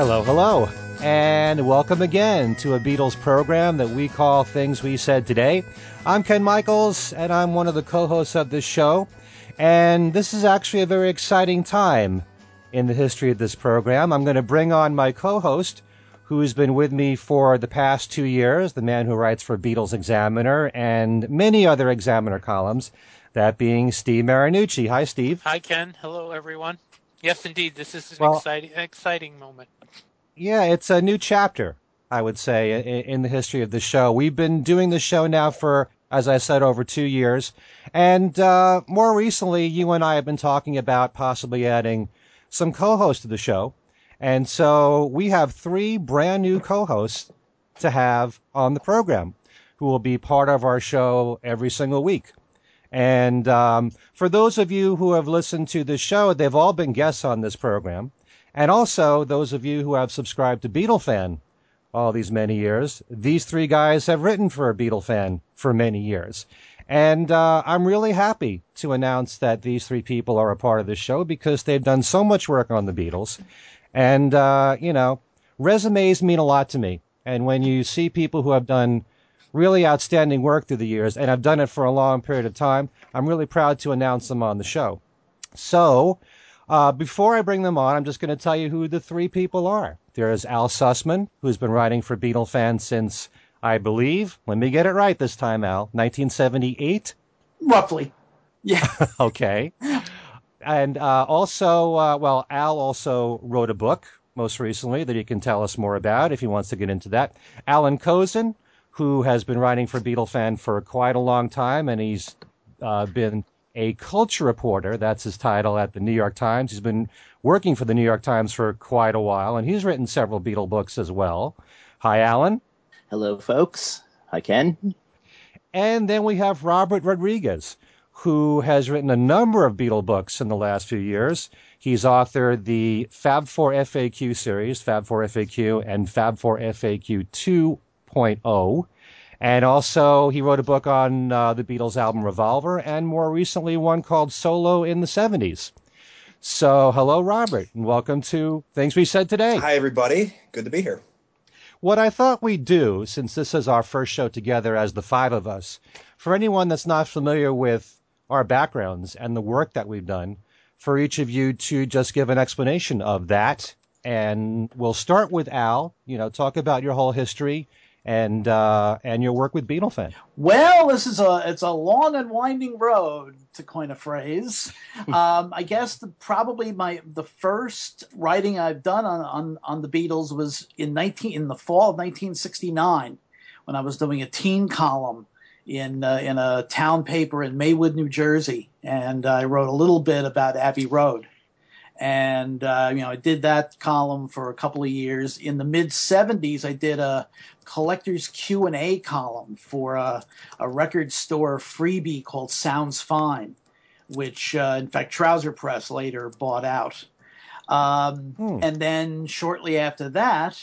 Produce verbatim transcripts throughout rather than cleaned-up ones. Hello, hello, and welcome again to a Beatles program that we call Things We Said Today. I'm Ken Michaels, and I'm one of the co-hosts of this show, and this is actually a very exciting time in the history of this program. I'm going to bring on my co-host, who has been with me for the past two years, the man who writes for Beatles Examiner and many other Examiner columns, that being Steve Marinucci. Hi, Steve. Hi, Ken. Hello, everyone. Yes, indeed. This is an well, exciting, exciting moment. Yeah, it's a new chapter, I would say, in, in the history of the show. We've been doing the show now for, as I said, over two years. And uh, more recently, you and I have been talking about possibly adding some co-hosts to the show. And so we have three brand new co-hosts to have on the program who will be part of our show every single week. And um, for those of you who have listened to the show, they've all been guests on this program. And also, those of you who have subscribed to Beatlefan all these many years, these three guys have written for Beatlefan for many years. And uh, I'm really happy to announce that these three people are a part of the show because they've done so much work on the Beatles. And, uh, you know, resumes mean a lot to me. And when you see people who have done really outstanding work through the years, and I've done it for a long period of time, I'm really proud to announce them on the show. So uh, before I bring them on, I'm just going to tell you who the three people are. There is Al Sussman, who's been writing for Beatlefan since, I believe, let me get it right this time, Al, nineteen seventy-eight? Roughly. Yeah. Okay. And uh, also, uh, well, Al also wrote a book most recently that he can tell us more about if he wants to get into that. Alan Kozinn, who has been writing for Beatlefan for quite a long time, and he's uh, been a culture reporter. That's his title at the New York Times. He's been working for the New York Times for quite a while, and he's written several Beatle books as well. Hi, Alan. Hello, folks. Hi, Ken. And then we have Robert Rodriguez, who has written a number of Beatle books in the last few years. He's authored the Fab Four F A Q series, Fab Four F A Q, and Fab Four F A Q two point oh. And also he wrote a book on uh, the Beatles album Revolver, and more recently one called Solo in the seventies. So hello, Robert, and welcome to Things We Said Today. Hi, everybody. Good to be here. What I thought we'd do, since this is our first show together as the five of us, for anyone that's not familiar with our backgrounds and the work that we've done, for each of you to just give an explanation of that. And we'll start with Al, you know, talk about your whole history and uh, and your work with Beatlefan. Well, this is a it's a long and winding road, to coin a phrase. um, I guess the, probably my the first writing I've done on, on, on the Beatles was in nineteen in the fall of nineteen sixty-nine, when I was doing a teen column in uh, in a town paper in Maywood, New Jersey, and I wrote a little bit about Abbey Road. And, uh, you know, I did that column for a couple of years. In the mid-seventies, I did a collector's Q and A column for a, a record store freebie called Sounds Fine, which, uh, in fact, Trouser Press later bought out. Um, hmm. And then shortly after that,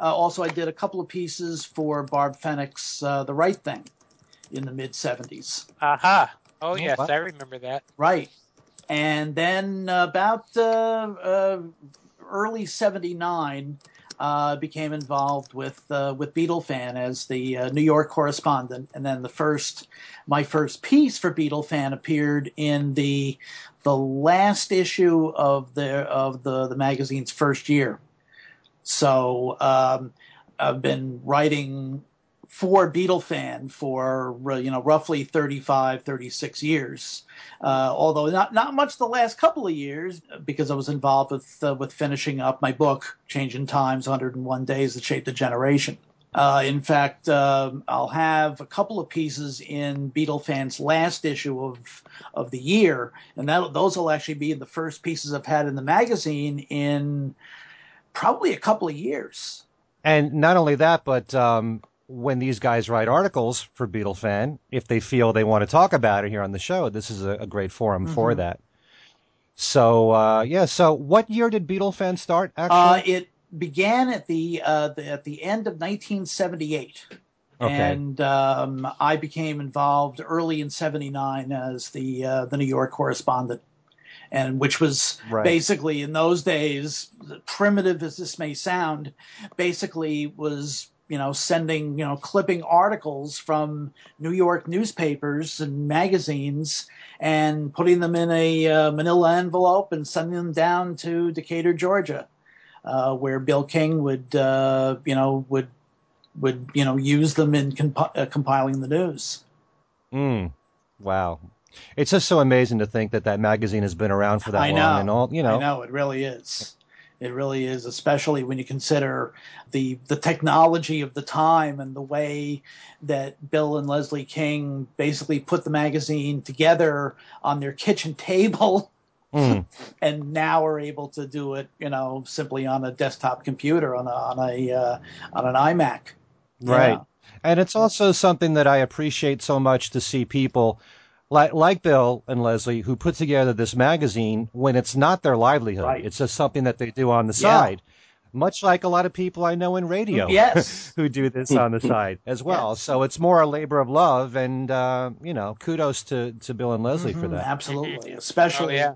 uh, also I did a couple of pieces for Barb Fennec's uh, The Right Thing in the mid-seventies. Aha. Oh, yes, what? I remember that. Right. And then about uh, uh, early seventy-nine, uh, became involved with uh, with Beatlefan as the uh, New York correspondent. And then the first, my first piece for Beatlefan appeared in the the last issue of the of the, the magazine's first year. So um, I've been writing for Beatlefan for, you know, roughly thirty-five, thirty-six years, uh, although not not much the last couple of years, because I was involved with uh, with finishing up my book, Changing Times, one hundred one Days that Shaped the Generation. Uh, in fact, uh, I'll have a couple of pieces in Beatlefan's last issue of of the year, and that those will actually be the first pieces I've had in the magazine in probably a couple of years. And not only that, but Um... when these guys write articles for Beatlefan, if they feel they want to talk about it here on the show, this is a, a great forum mm-hmm. for that. So, uh, yeah, so what year did Beatlefan start, actually? Uh, it began at the, uh, the at the end of nineteen seventy-eight. Okay. And um, I became involved early in seventy-nine as the, uh, the New York correspondent, and which was right. basically in those days primitive as this may sound, basically was, you know, sending, you know, clipping articles from New York newspapers and magazines and putting them in a uh, manila envelope and sending them down to Decatur, Georgia, uh, where Bill King would, uh, you know, would, would, you know, use them in comp- uh, compiling the news. Mm. Wow. It's just so amazing to think that that magazine has been around for that I know. long. And all, you know. I know, it really is. It really is, especially when you consider the the technology of the time and the way that Bill and Leslie King basically put the magazine together on their kitchen table, mm. and now are able to do it, you know, simply on a desktop computer, on a on a uh, on an iMac. Right, know? And it's also something that I appreciate so much to see people Like, like Bill and Leslie, who put together this magazine when it's not their livelihood. Right. It's just something that they do on the yeah. side, much like a lot of people I know in radio yes. who do this on the side as well. Yes. So it's more a labor of love, and, uh, you know, kudos to, to Bill and Leslie mm-hmm, for that. Absolutely, especially, oh, yeah.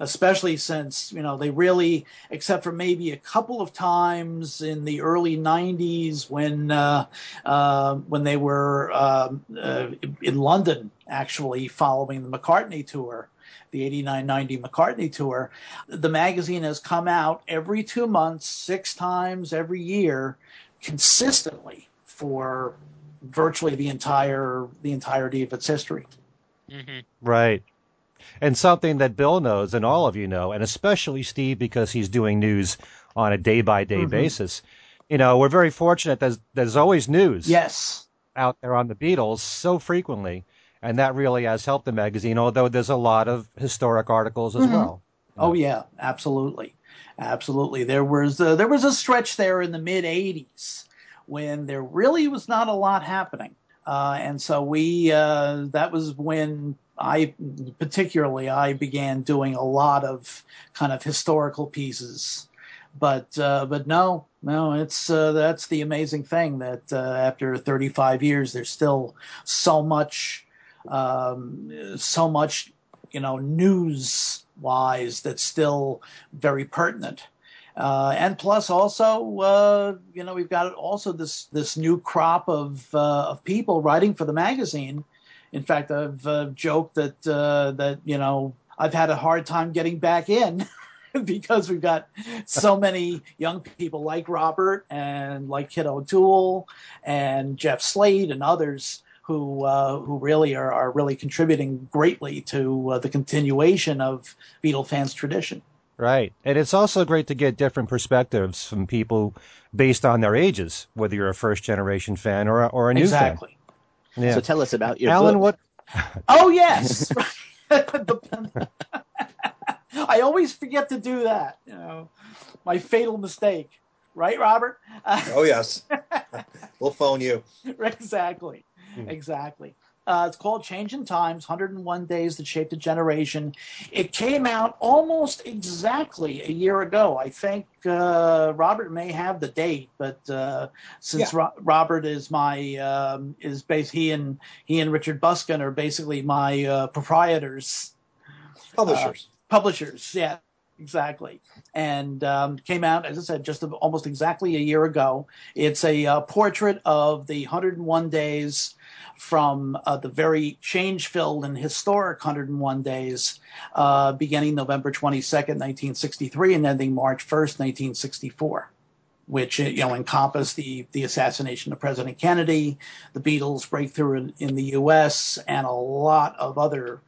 especially since, you know, they really, except for maybe a couple of times in the early nineties when, uh, uh, when they were uh, uh, in London, actually following the McCartney tour, the eighty-nine ninety McCartney tour, the magazine has come out every two months, six times every year, consistently for virtually the entire the entirety of its history. Mm-hmm. Right. And something that Bill knows and all of you know, and especially Steve, because he's doing news on a day-by-day mm-hmm. basis. You know, we're very fortunate that there's always news yes. out there on the Beatles so frequently. And that really has helped the magazine, although there's a lot of historic articles as mm-hmm. well. Oh, yeah, absolutely. Absolutely. There was a, there was a stretch there in the mid-eighties when there really was not a lot happening. Uh, and so we uh, that was when I particularly I began doing a lot of kind of historical pieces. But uh, but no, no, it's uh, that's the amazing thing that uh, after thirty-five years, there's still so much Um, so much, you know, news-wise that's still very pertinent. Uh, and plus also, uh, you know, we've got also this this new crop of uh, of people writing for the magazine. In fact, I've uh, joked that, uh, that, you know, I've had a hard time getting back in because we've got so many young people like Robert and like Kid O'Toole and Jeff Slade and others who uh, who really are, are really contributing greatly to uh, the continuation of Beatlefans tradition. Right. And it's also great to get different perspectives from people based on their ages, whether you're a first-generation fan or a, or a new exactly. fan. Exactly. Yeah. So tell us about your Alan, book. What? Oh, yes. I always forget to do that. You know, my fatal mistake. Right, Robert? Oh, yes. We'll phone you. Exactly. Exactly. Uh, it's called Changing Times, one hundred one days that Shaped a Generation. It came out almost exactly a year ago. I think uh, Robert may have the date, but uh, since yeah. Ro- Robert is my um, is base, he and he and Richard Buskin are basically my uh, proprietors, publishers, uh, publishers. Yeah. Exactly. And um, came out, as I said, just almost exactly a year ago. It's a uh, portrait of the one hundred one days from uh, the very change-filled and historic one hundred one days, uh, beginning November twenty-second, nineteen sixty-three, and ending March first, nineteen sixty-four, which, you know, encompassed the, the assassination of President Kennedy, the Beatles' breakthrough in, in the U S, and a lot of other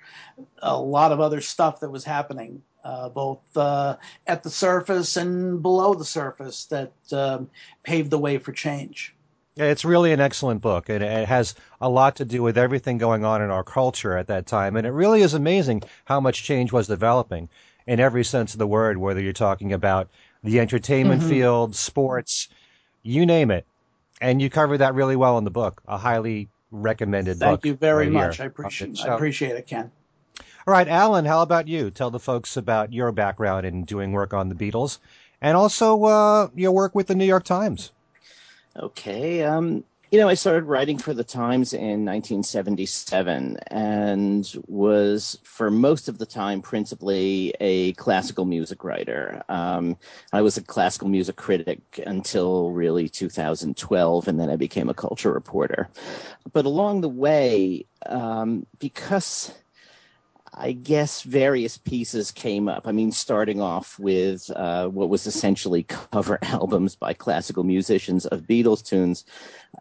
a lot of other stuff that was happening. Uh, both uh, at the surface and below the surface, that um, paved the way for change. Yeah, it's really an excellent book, and it has a lot to do with everything going on in our culture at that time. And it really is amazing how much change was developing in every sense of the word, whether you're talking about the entertainment mm-hmm. field, sports, you name it. And you cover that really well in the book. A highly recommended Thank book. Thank you very right much. I appreciate, I appreciate it, Ken. All right, Alan, how about you? Tell the folks about your background in doing work on the Beatles and also uh, your work with the New York Times. Okay. Um, You know, I started writing for the Times in nineteen seventy-seven and was, for most of the time, principally a classical music writer. Um, I was a classical music critic until really two thousand twelve, and then I became a culture reporter. But along the way, um, because I guess various pieces came up. I mean, starting off with uh, what was essentially cover albums by classical musicians of Beatles tunes,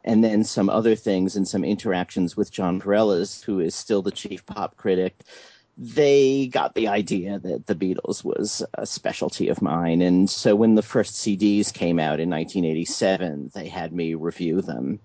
and then some other things and some interactions with John Pareles, who is still the chief pop critic. They got the idea that the Beatles was a specialty of mine. And so when the first C Ds came out in nineteen eighty-seven, they had me review them.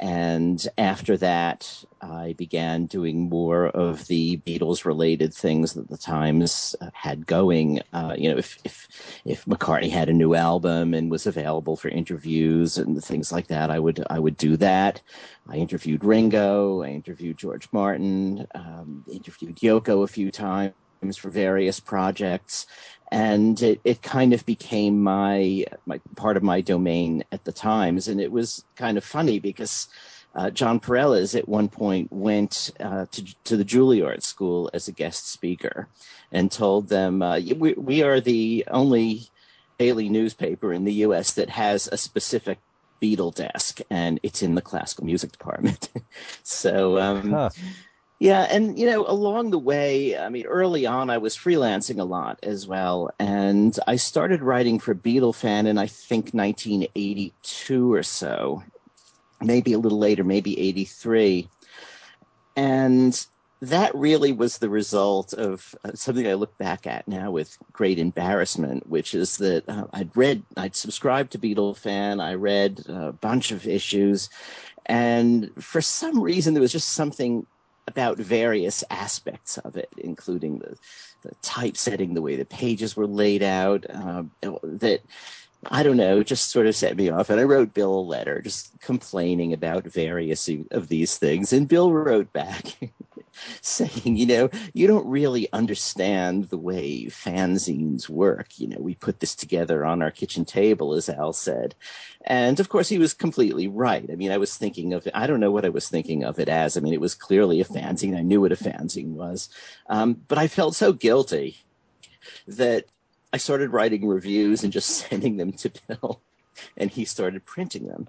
And after that, I began doing more of the Beatles-related things that the Times had going. Uh, you know, if, if if McCartney had a new album and was available for interviews and things like that, I would I would do that. I interviewed Ringo. I interviewed George Martin. Um, interviewed Yoko a few times for various projects. And it, it kind of became my, my part of my domain at the Times. And it was kind of funny because uh, John Pareles at one point went uh, to, to the Juilliard School as a guest speaker and told them, uh, we, we are the only daily newspaper in the U S that has a specific Beatle desk, and it's in the classical music department. so um, huh. Yeah. And, you know, along the way, I mean, early on, I was freelancing a lot as well. And I started writing for Beatlefan in, I think, nineteen eighty-two or so, maybe a little later, maybe eighty-three. And that really was the result of something I look back at now with great embarrassment, which is that uh, I'd read, I'd subscribed to Beatlefan. I read a bunch of issues. And for some reason, there was just something about various aspects of it, including the, the typesetting, the way the pages were laid out, uh, that, I don't know, just sort of set me off. And I wrote Bill a letter just complaining about various of these things. And Bill wrote back saying, you know, you don't really understand the way fanzines work. You know, we put this together on our kitchen table, as Al said. And of course, he was completely right. I mean, I was thinking of it. I don't know what I was thinking of it as. I mean, it was clearly a fanzine. I knew what a fanzine was. Um, but I felt so guilty that I started writing reviews and just sending them to Bill. And he started printing them.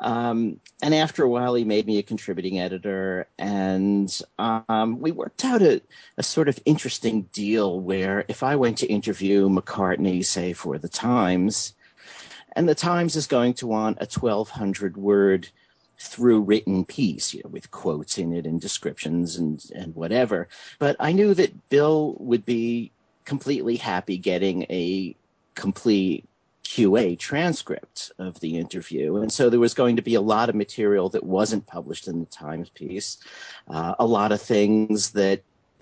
Um, and after a while, he made me a contributing editor. And um, we worked out a, a sort of interesting deal where if I went to interview McCartney, say, for the Times, and the Times is going to want a twelve hundred word through written piece, you know, with quotes in it and descriptions and, and whatever. But I knew that Bill would be completely happy getting a complete Q A transcript of the interview. And so there was going to be a lot of material that wasn't published in the Times piece, uh, a lot of things that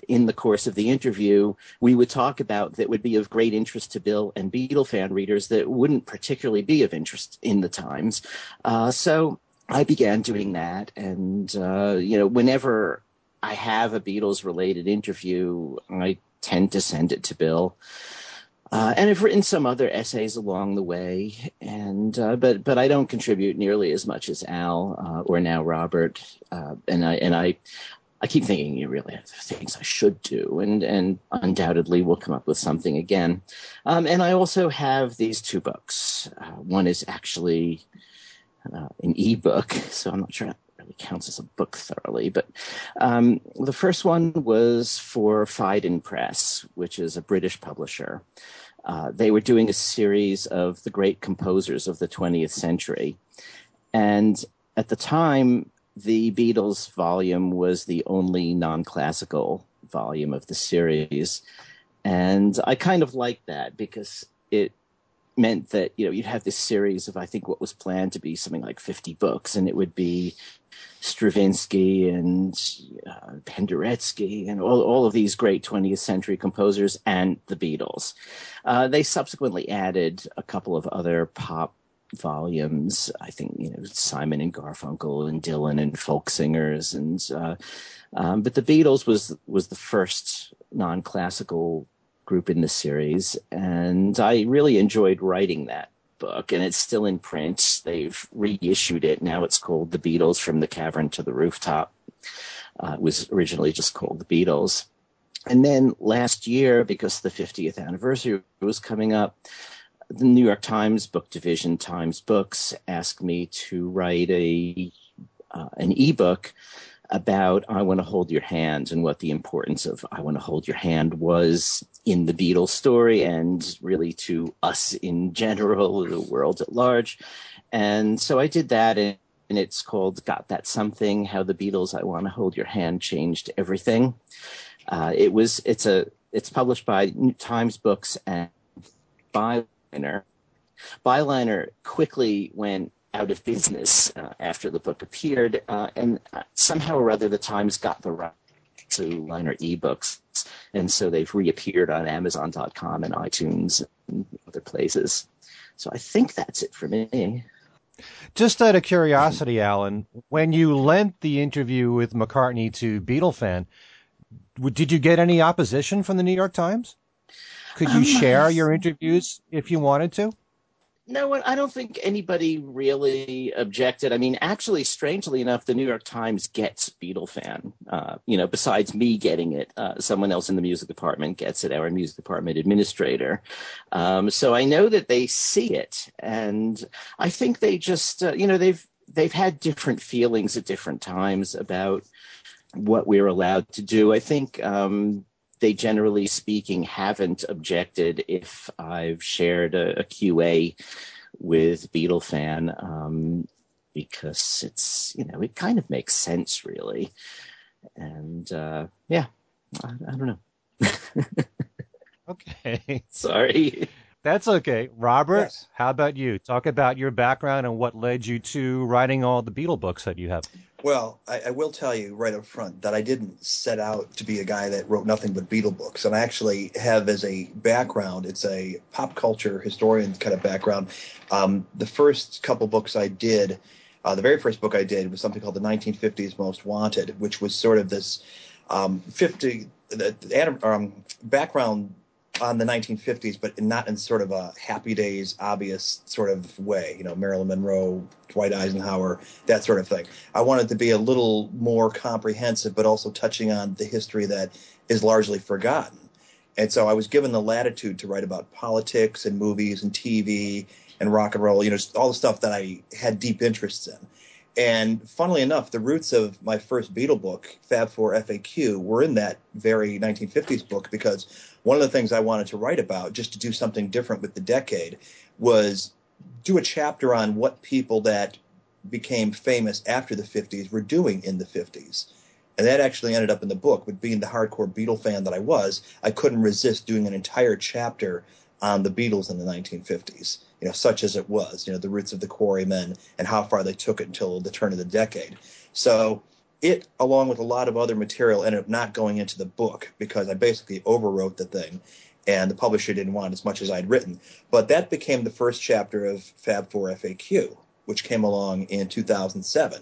in the course of the interview we would talk about that would be of great interest to Bill and Beatlefan readers that wouldn't particularly be of interest in the Times. Uh, so I began doing that. And, uh, you know, whenever I have a Beatles-related interview, I tend to send it to Bill. Uh, and I've written some other essays along the way, and uh, but but I don't contribute nearly as much as Al uh, or now Robert. Uh, and I and I, I keep thinking you really have things I should do, and and undoubtedly we'll come up with something again. Um, and I also have these two books. Uh, one is actually uh, an ebook, so I'm not sure. Really counts as a book thoroughly, but um, the first one was for Fiden Press, which is a British publisher. Uh, they were doing a series of the great composers of the twentieth century, and at the time, the Beatles volume was the only non-classical volume of the series, and I kind of liked that because it meant that, you know, you'd have this series of, I think, what was planned to be something like fifty books, and it would be Stravinsky and uh, Penderecki and all, all of these great twentieth century composers and the Beatles. Uh, they subsequently added a couple of other pop volumes. I think, you know, Simon and Garfunkel and Dylan and folk singers. And uh, um, but the Beatles was was the first non-classical group in the series, and I really enjoyed writing that book, and it's still in print. They've reissued it. Now it's called The Beatles From the Cavern to the Rooftop. Uh, it was originally just called The Beatles. And then last year, because the fiftieth anniversary was coming up, the New York Times book division, Times Books, asked me to write a uh, an ebook about I Want to Hold Your Hand, and what the importance of I Want to Hold Your Hand was in the Beatles story and really to us in general, the world at large. And so I did that, and it's called Got That Something, How the Beatles' I Want to Hold Your Hand Changed Everything. Uh, it was it's a it's published by New Times Books and Byliner. Byliner quickly went out of business uh, after the book appeared, uh, and somehow or other the Times got the right to Byliner ebooks, and so they've reappeared on Amazon dot com and iTunes and other places. So I think that's it for me. Just out of curiosity, Alan, when you lent the interview with McCartney to Beatlefan, did you get any opposition from the New York Times? Could you um, share your interviews if you wanted to? No, I don't think anybody really objected. I mean, actually, strangely enough, the New York Times gets Beatlefan. Uh, you know, besides me getting it, uh, someone else in the music department gets it, our music department administrator. Um, so I know that they see it. And I think they just, uh, you know, they've they've had different feelings at different times about what we're allowed to do. I think um, they, generally speaking, haven't objected if I've shared a, a Q A with Beatlefan, um, because it's, you know, it kind of makes sense, really. And uh, yeah, I, I don't know. Okay. Sorry. That's okay. Robert, yes. How about you? Talk about your background and what led you to writing all the Beatle books that you have. Well, I, I will tell you right up front that I didn't set out to be a guy that wrote nothing but Beatle books. And I actually have as a background, it's a pop culture historian kind of background. Um, the first couple books I did, uh, the very first book I did was something called The nineteen fifties Most Wanted, which was sort of this um, fifty, the, the um, background on the nineteen fifties, but not in sort of a Happy Days, obvious sort of way, you know, Marilyn Monroe, Dwight Eisenhower, that sort of thing. I wanted to be a little more comprehensive, but also touching on the history that is largely forgotten. And so I was given the latitude to write about politics and movies and T V and rock and roll, you know, all the stuff that I had deep interests in. And funnily enough, the roots of my first Beatle book, Fab Four F A Q, were in that very nineteen fifties book, because one of the things I wanted to write about, just to do something different with the decade, was do a chapter on what people that became famous after the fifties were doing in the fifties. And that actually ended up in the book. But being the hardcore Beatle fan that I was, I couldn't resist doing an entire chapter on the Beatles in the nineteen fifties, you know, such as it was, you know, the roots of the Quarrymen and how far they took it until the turn of the decade. So it, along with a lot of other material, ended up not going into the book because I basically overwrote the thing, and the publisher didn't want it as much as I'd written. But that became the first chapter of Fab Four F A Q, which came along in two thousand seven.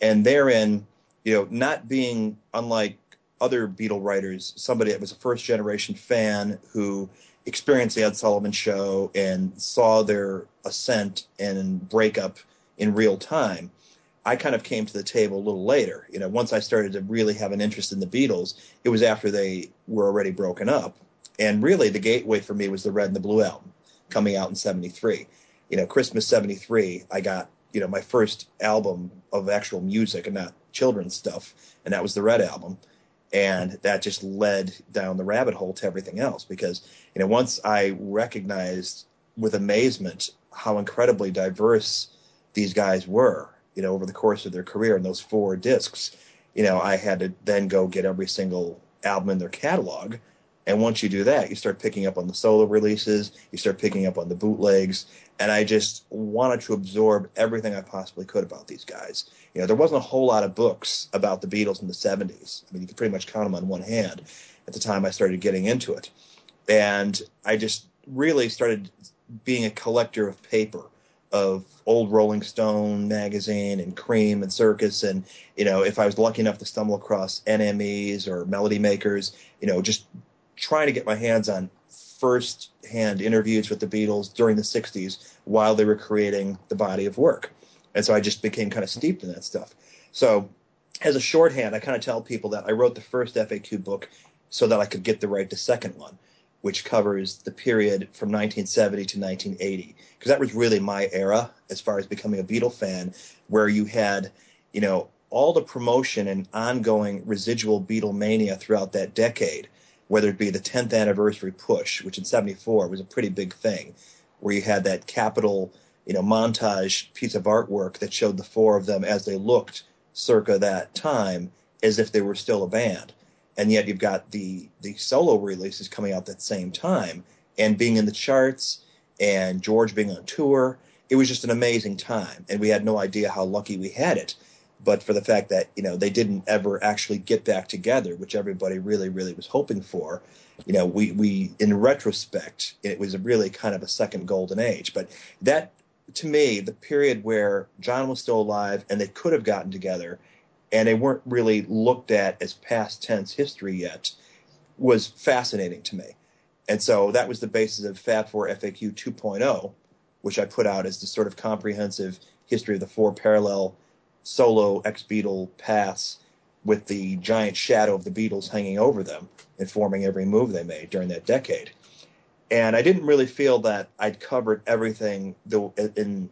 And therein, you know, not being unlike other Beatle writers, somebody that was a first-generation fan who experienced the Ed Sullivan show and saw their ascent and breakup in real time, I kind of came to the table a little later. You know, once I started to really have an interest in the Beatles, it was after they were already broken up. And really the gateway for me was the Red and the Blue album coming out in seventy-three. You know, Christmas seventy-three, I got, you know, my first album of actual music and not children's stuff, and that was the Red album. And that just led down the rabbit hole to everything else, because, you know, once I recognized with amazement how incredibly diverse these guys were, you know, over the course of their career in those four discs, you know, I had to then go get every single album in their catalog. And once you do that, you start picking up on the solo releases, you start picking up on the bootlegs. And I just wanted to absorb everything I possibly could about these guys. You know, there wasn't a whole lot of books about the Beatles in the seventies. I mean, you could pretty much count them on one hand at the time I started getting into it. And I just really started being a collector of paper, of old Rolling Stone magazine and Cream and Circus. And, you know, if I was lucky enough to stumble across N M Es or Melody Makers, you know, just trying to get my hands on first-hand interviews with the Beatles during the sixties while they were creating the body of work. And so I just became kind of steeped in that stuff. So as a shorthand, I kind of tell people that I wrote the first F A Q book so that I could get the right to second one, which covers the period from nineteen seventy to nineteen eighty, because that was really my era as far as becoming a Beatlefan, where you had, you know, all the promotion and ongoing residual Beatlemania throughout that decade, whether it be the tenth anniversary push, which in seventy-four was a pretty big thing, where you had that Capitol, you know, montage piece of artwork that showed the four of them as they looked circa that time as if they were still a band. And yet you've got the, the solo releases coming out that same time and being in the charts and George being on tour. It was just an amazing time, and we had no idea how lucky we had it. But for the fact that, you know, they didn't ever actually get back together, which everybody really, really was hoping for, you know, we, we in retrospect, it was really kind of a second golden age. But that, to me, the period where John was still alive and they could have gotten together, and they weren't really looked at as past tense history yet, was fascinating to me. And so that was the basis of Fab Four F A Q two point oh, which I put out as the sort of comprehensive history of the four parallel solo ex-Beatle paths with the giant shadow of the Beatles hanging over them, informing every move they made during that decade. And I didn't really feel that I'd covered everything in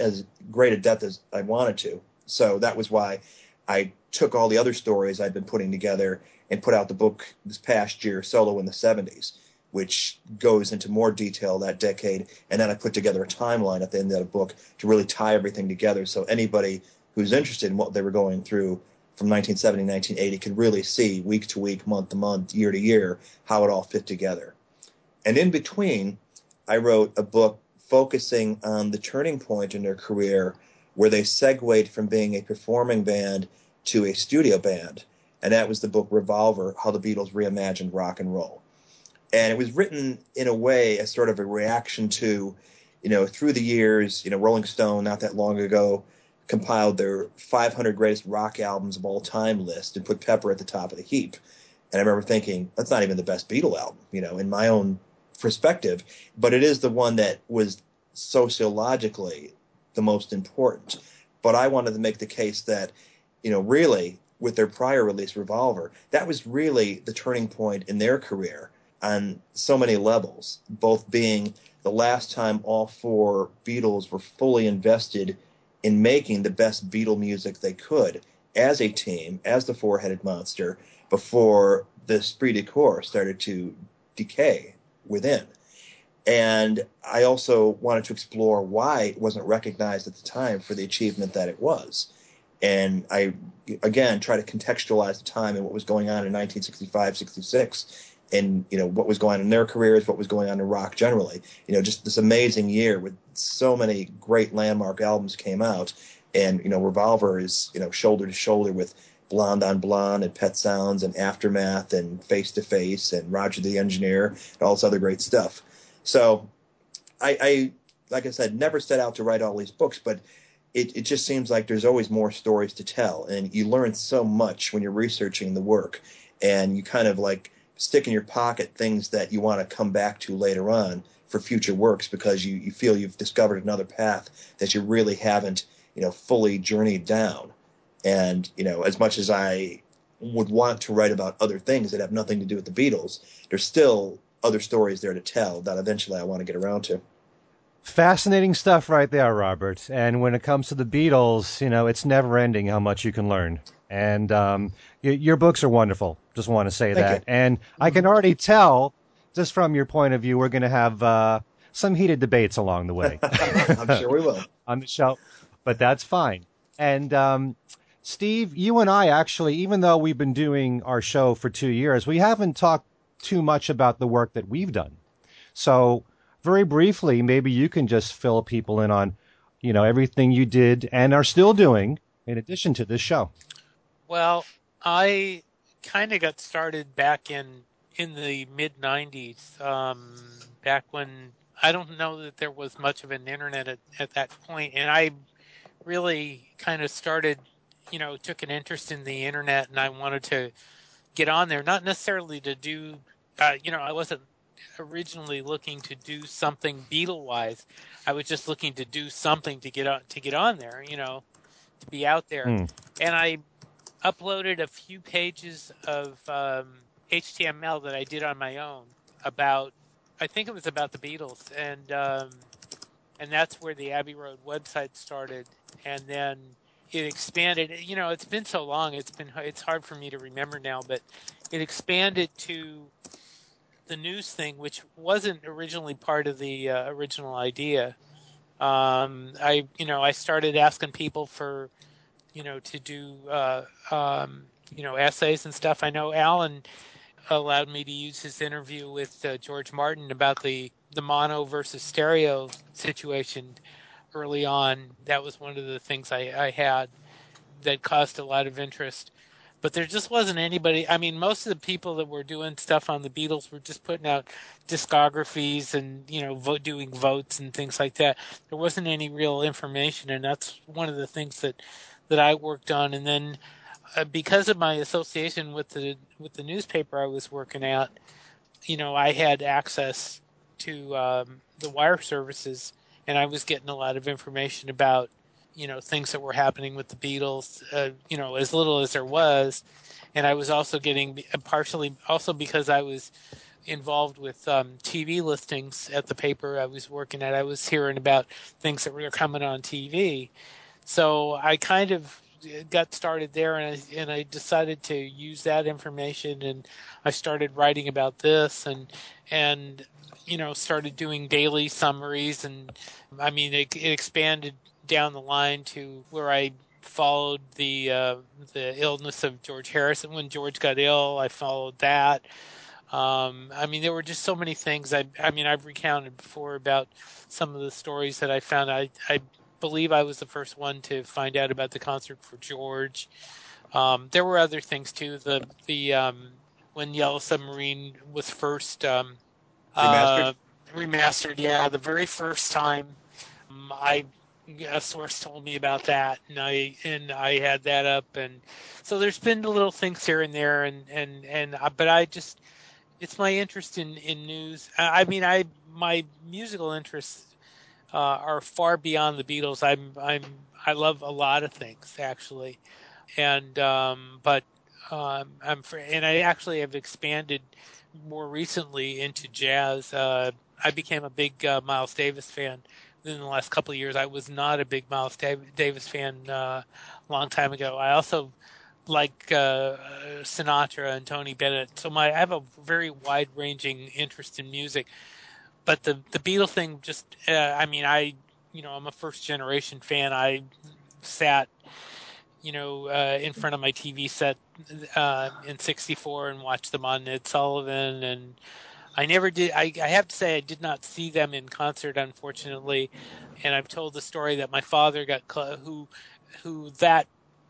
as great a depth as I wanted to. So that was why I took all the other stories I'd been putting together and put out the book this past year, Solo in the seventies, which goes into more detail that decade. And then I put together a timeline at the end of the book to really tie everything together so anybody who's interested in what they were going through from nineteen seventy to nineteen eighty could really see week to week, month to month, year to year, how it all fit together. And in between, I wrote a book focusing on the turning point in their career where they segued from being a performing band to a studio band, and that was the book Revolver, How the Beatles Reimagined Rock and Roll. And it was written in a way as sort of a reaction to, you know, through the years, you know, Rolling Stone not that long ago compiled their five hundred greatest rock albums of all time list and put Pepper at the top of the heap. And I remember thinking, that's not even the best Beatle album, you know, in my own perspective, but it is the one that was sociologically the most important. But I wanted to make the case that, you know, really with their prior release Revolver, that was really the turning point in their career on so many levels, both being the last time all four Beatles were fully invested in making the best Beatle music they could as a team, as the four-headed monster, before the esprit de corps started to decay within. And I also wanted to explore why it wasn't recognized at the time for the achievement that it was. And I, again, try to contextualize the time and what was going on in nineteen sixty-five, sixty-six, and, you know, what was going on in their careers, what was going on in rock generally. You know, just this amazing year with so many great landmark albums came out. And, you know, Revolver is, you know, shoulder to shoulder with Blonde on Blonde and Pet Sounds and Aftermath and Face to Face and Roger the Engineer and all this other great stuff. So I, I, like I said, never set out to write all these books, but it, it just seems like there's always more stories to tell. And you learn so much when you're researching the work, and you kind of like stick in your pocket things that you want to come back to later on for future works, because you, you feel you've discovered another path that you really haven't, you know, fully journeyed down. And, you know, as much as I would want to write about other things that have nothing to do with the Beatles, there's still other stories there to tell that eventually I want to get around to. Fascinating stuff right there, Robert. And when it comes to the Beatles, you know, it's never ending how much you can learn. And um, your, your books are wonderful. Just want to say Thank that. You. And I can already tell, just from your point of view, we're going to have uh, some heated debates along the way. I'm sure we will. On the show. But that's fine. And um, Steve, you and I actually, even though we've been doing our show for two years, we haven't talked too much about the work that we've done. So very briefly, maybe you can just fill people in on, you know, everything you did and are still doing in addition to this show. Well, I kind of got started back in in the mid nineties, um, back when I don't know that there was much of an internet at, at that point. And I really kind of started, you know, took an interest in the internet, and I wanted to get on there, not necessarily to do, uh, you know, I wasn't originally looking to do something Beatle-wise. I was just looking to do something to get on, to get on there, you know, to be out there. Mm. And I uploaded a few pages of um, H T M L that I did on my own about, I think it was about the Beatles, and um, and that's where the Abbey Road website started, and then it expanded. You know, it's been so long; it's been it's hard for me to remember now, but it expanded to the news thing, which wasn't originally part of the uh, original idea. Um, I, you know, I started asking people for, you know, to do, uh, um, you know, essays and stuff. I know Alan allowed me to use his interview with uh, George Martin about the, the mono versus stereo situation early on. That was one of the things I, I had that caused a lot of interest. But there just wasn't anybody. I mean, most of the people that were doing stuff on the Beatles were just putting out discographies and, you know, vote, doing votes and things like that. There wasn't any real information, and that's one of the things that, that I worked on. And then Uh, because of my association with the with the newspaper I was working at, you know, I had access to um, the wire services, and I was getting a lot of information about, you know, things that were happening with the Beatles, uh, you know, as little as there was. And I was also getting, partially also because I was involved with um, T V listings at the paper I was working at, I was hearing about things that were coming on T V. So I kind of got started there, and I, and I decided to use that information, and I started writing about this, and and you know, started doing daily summaries, and I mean it, it expanded down the line to where I followed the uh, the illness of George Harrison. When George got ill, I followed that. Um, I mean, there were just so many things. I I mean, I've recounted before about some of the stories that I found. I I believe I was the first one to find out about the concert for George. Um, there were other things too. The the um, when Yellow Submarine was first um, remastered. Uh, remastered, yeah, the very first time, um, I a source told me about that, and I and I had that up, and so there's been little things here and there, and and and but I just it's my interest in in news. I, I mean, I my musical interests Uh, are far beyond the Beatles. I'm, I'm, I love a lot of things actually, and um, but um, I'm, fr- and I actually have expanded more recently into jazz. Uh, I became a big uh, Miles Davis fan in the last couple of years. I was not a big Miles Dav- Davis fan uh, a long time ago. I also like uh, Sinatra and Tony Bennett. So my, I have a very wide-ranging interest in music. But the the Beatles thing, just uh, I mean, I you know I'm a first generation fan. I sat you know uh, in front of my T V set uh, in sixty-four and watched them on Ed Sullivan, and I never did. I, I have to say I did not see them in concert, unfortunately. And I've told the story that my father got cl- who who that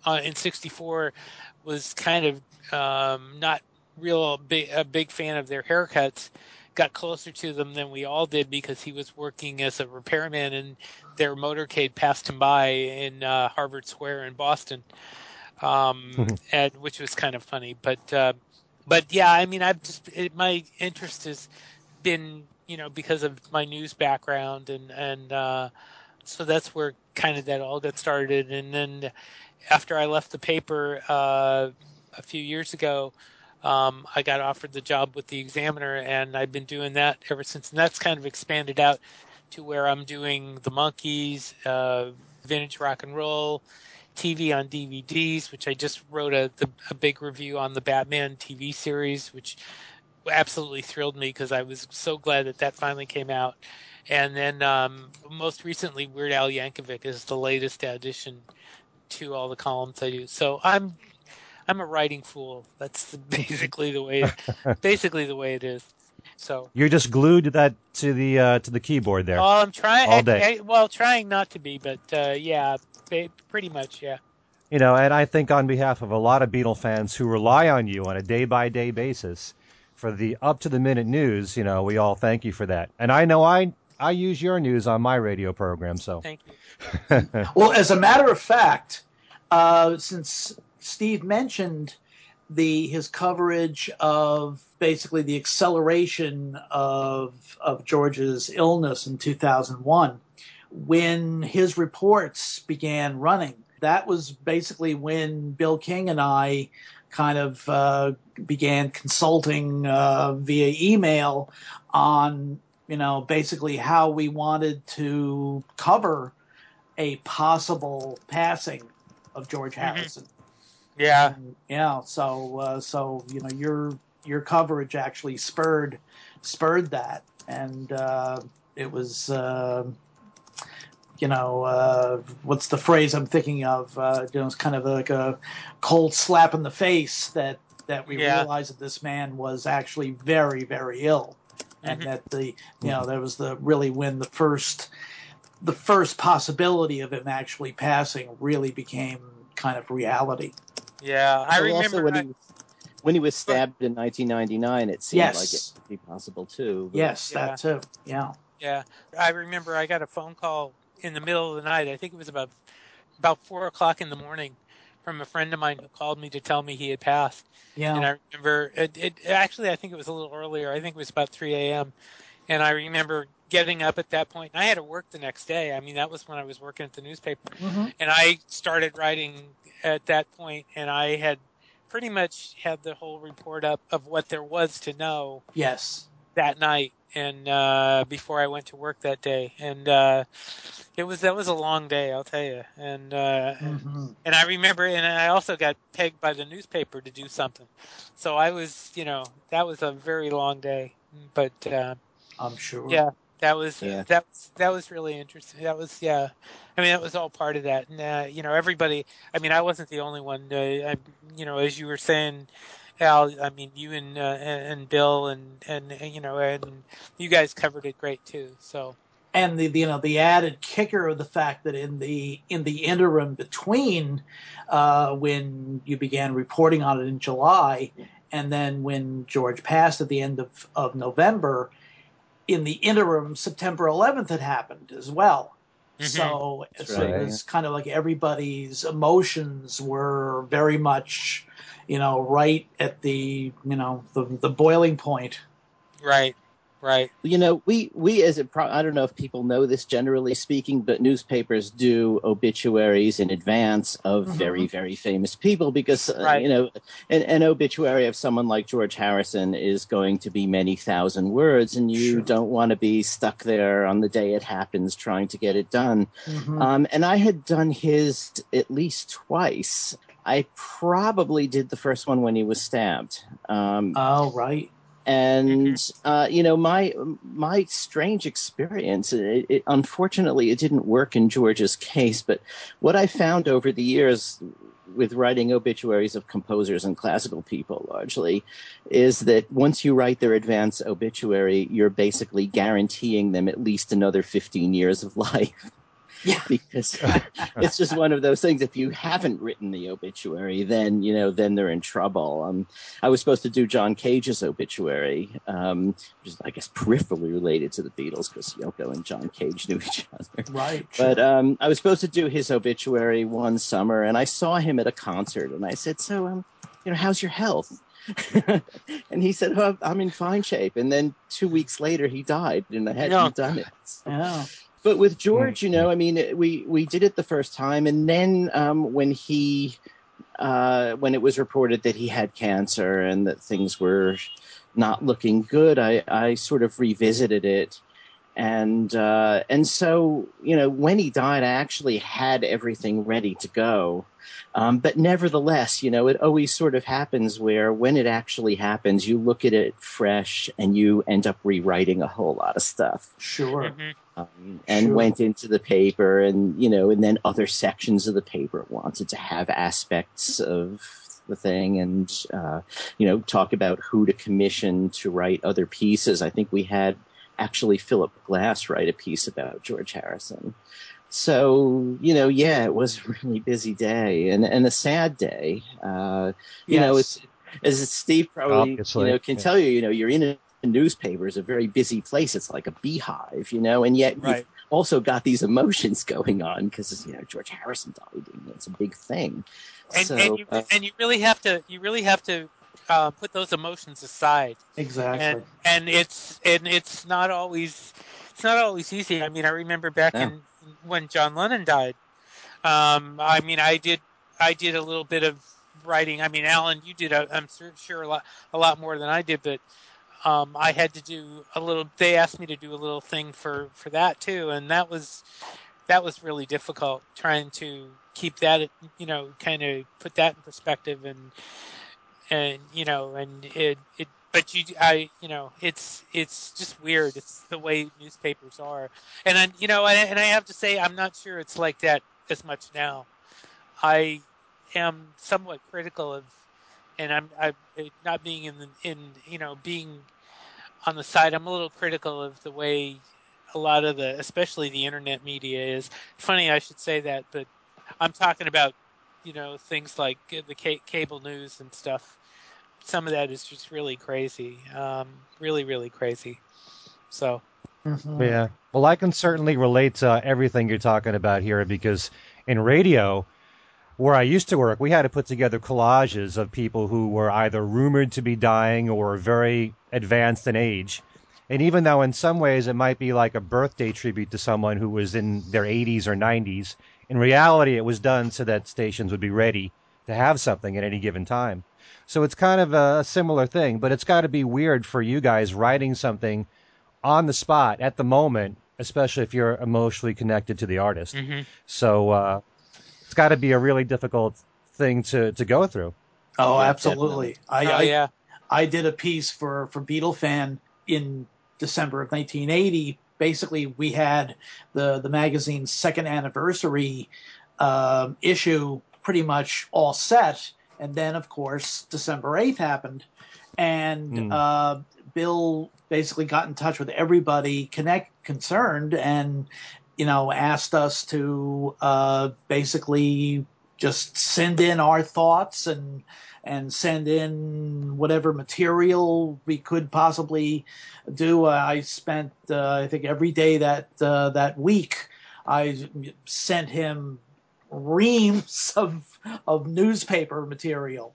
uh, in sixty-four was kind of um, not real big, a big fan of their haircuts. Got closer to them than we all did because he was working as a repairman, and their motorcade passed him by in uh, Harvard Square in Boston, um, mm-hmm. and which was kind of funny. But uh, but yeah, I mean, I've just it, my interest has been you know because of my news background, and and uh, so that's where kind of that all got started. And then after I left the paper uh, a few years ago, Um, I got offered the job with the Examiner, and I've been doing that ever since. And that's kind of expanded out to where I'm doing the Monkees, uh, vintage rock and roll, T V on D V Ds, which I just wrote a, the, a big review on the Batman T V series, which absolutely thrilled me because I was so glad that that finally came out. And then um, most recently, Weird Al Yankovic is the latest addition to all the columns I do. So I'm... I'm a writing fool. That's basically the way. It, basically the way it is. So you're just glued to that to the uh, to the keyboard there. Oh, I'm trying all day. I, I, well, trying not to be, but uh, yeah, pretty much, yeah. You know, and I think on behalf of a lot of Beatle fans who rely on you on a day by day basis for the up to the minute news, you know, we all thank you for that. And I know I I use your news on my radio program. So thank you. Well, as a matter of fact, uh, since Steve mentioned the his coverage of basically the acceleration of of George's illness in two thousand one, when his reports began running. That was basically when Bill King and I kind of uh, began consulting uh, via email on, you know, basically how we wanted to cover a possible passing of George Harrison. Mm-hmm. Yeah, and, yeah. So, uh, so you know, your your coverage actually spurred spurred that, and uh, it was. Uh, You know, uh, what's the phrase I'm thinking of? Uh, you know, it's kind of like a cold slap in the face that, that we yeah. realized that this man was actually very, very ill, and mm-hmm. that the you know that was the really when the first the first possibility of him actually passing really became kind of reality. Yeah, I remember also when, I... He was, when he was stabbed in nineteen ninety-nine. It seemed yes. like it would be possible too. But... Yes, yeah. that too. Yeah, yeah. I remember I got a phone call in the middle of the night. I think it was about about four o'clock in the morning, from a friend of mine who called me to tell me he had passed. Yeah. And I remember it, it actually, I think it was a little earlier. I think it was about three a.m. And I remember getting up at that point. And I had to work the next day. I mean, that was when I was working at the newspaper. Mm-hmm. And I started writing at that point, and I had pretty much had the whole report up of what there was to know. Yes. That night. And uh, before I went to work that day, and uh, it was that was a long day, I'll tell you. And uh, mm-hmm. and I remember, and I also got pegged by the newspaper to do something, so I was, you know, that was a very long day. But uh, I'm sure, yeah, that was yeah. that was that was really interesting. That was yeah, I mean, that was all part of that, and uh, you know, everybody. I mean, I wasn't the only one. Uh, I, you know, as you were saying, Al, I mean, you and uh, and Bill and, and and you know, and you guys covered it great too. So, and the, the you know the added kicker of the fact that in the in the interim between uh, when you began reporting on it in July and then when George passed at the end of, of November, in the interim September eleventh had happened as well. Mm-hmm. So, so right. It was kind of like everybody's emotions were very much, you know, right at the, you know, the, the boiling point. Right, right. You know, we, we as a pro- I don't know if people know this generally speaking, but newspapers do obituaries in advance of mm-hmm. very, very famous people because, right. uh, you know, an, an obituary of someone like George Harrison is going to be many thousand words, and you sure. don't want to be stuck there on the day it happens trying to get it done. Mm-hmm. Um, and I had done his at least twice. I probably did the first one when he was stabbed. Um, oh, right. And, mm-hmm. uh, you know, my my strange experience, it, it, unfortunately, it didn't work in George's case. But what I found over the years with writing obituaries of composers and classical people largely is that once you write their advance obituary, you're basically guaranteeing them at least another fifteen years of life. Yeah, because it's just one of those things. If you haven't written the obituary, then you know, then they're in trouble. Um, I was supposed to do John Cage's obituary, um, which is, I guess, peripherally related to the Beatles because Yoko and John Cage knew each other. Right. But um, I was supposed to do his obituary one summer, and I saw him at a concert, and I said, "So, um, you know, how's your health?" And he said, "Oh, I'm in fine shape." And then two weeks later, he died, and I hadn't yeah. done it. So. Yeah. But with George, you know, I mean, we, we did it the first time, and then um, when he uh, when it was reported that he had cancer and that things were not looking good, I, I sort of revisited it, and uh, and so you know, when he died, I actually had everything ready to go, um, but nevertheless, you know, it always sort of happens where when it actually happens, you look at it fresh and you end up rewriting a whole lot of stuff. Sure. Mm-hmm. Um, and sure. went into the paper, and you know, and then other sections of the paper wanted to have aspects of the thing, and uh, you know, talk about who to commission to write other pieces. I think we had actually Philip Glass write a piece about George Harrison. So you know, yeah, it was a really busy day and and a sad day. Uh, you yes. know, it's as Steve probably Obviously. you know can yeah. tell you, you know, you're in a newspaper is a very busy place. It's like a beehive, you know, and yet right. also got these emotions going on because, you know, George Harrison died, and it's a big thing. And, so, and, you, uh, and you really have to, you really have to uh, put those emotions aside. Exactly. And, and it's and it's not always it's not always easy. I mean, I remember back yeah. in when John Lennon died. Um, I mean, I did I did a little bit of writing. I mean, Alan, you did, a, I'm sure, a lot, a lot more than I did, but um, I had to do a little, they asked me to do a little thing for, for that too, and that was that was really difficult, trying to keep that, you know, kind of put that in perspective, and, and you know, and it, it but you, I, you know, it's it's just weird. It's the way newspapers are. And, I, you know, and, and I have to say, I'm not sure it's like that as much now. I am somewhat critical of, and I'm, I'm not being in the, in, you know, being on the side, I'm a little critical of the way a lot of the, especially the internet media is. Funny I should say that, but I'm talking about, you know, things like the ca- cable news and stuff. Some of that is just really crazy. Um, really, really crazy. So. Mm-hmm. Yeah. Well, I can certainly relate to everything you're talking about here, because in radio, where I used to work, we had to put together collages of people who were either rumored to be dying or very advanced in age. And even though in some ways it might be like a birthday tribute to someone who was in their eighties or nineties, in reality it was done so that stations would be ready to have something at any given time. So it's kind of a similar thing, but it's got to be weird for you guys writing something on the spot at the moment, especially if you're emotionally connected to the artist. Mm-hmm. So... uh it's got to be a really difficult thing to, to go through. Oh, absolutely. I, oh, yeah. I, I did a piece for, for Beatlefan in December of nineteen eighty. Basically, we had the, the magazine's second anniversary um, issue pretty much all set. And then, of course, December eighth happened. And mm. uh, Bill basically got in touch with everybody connect, concerned and you know, asked us to uh, basically just send in our thoughts and and send in whatever material we could possibly do. Uh, I spent, uh, I think, every day that uh, that week, I sent him reams of of newspaper material.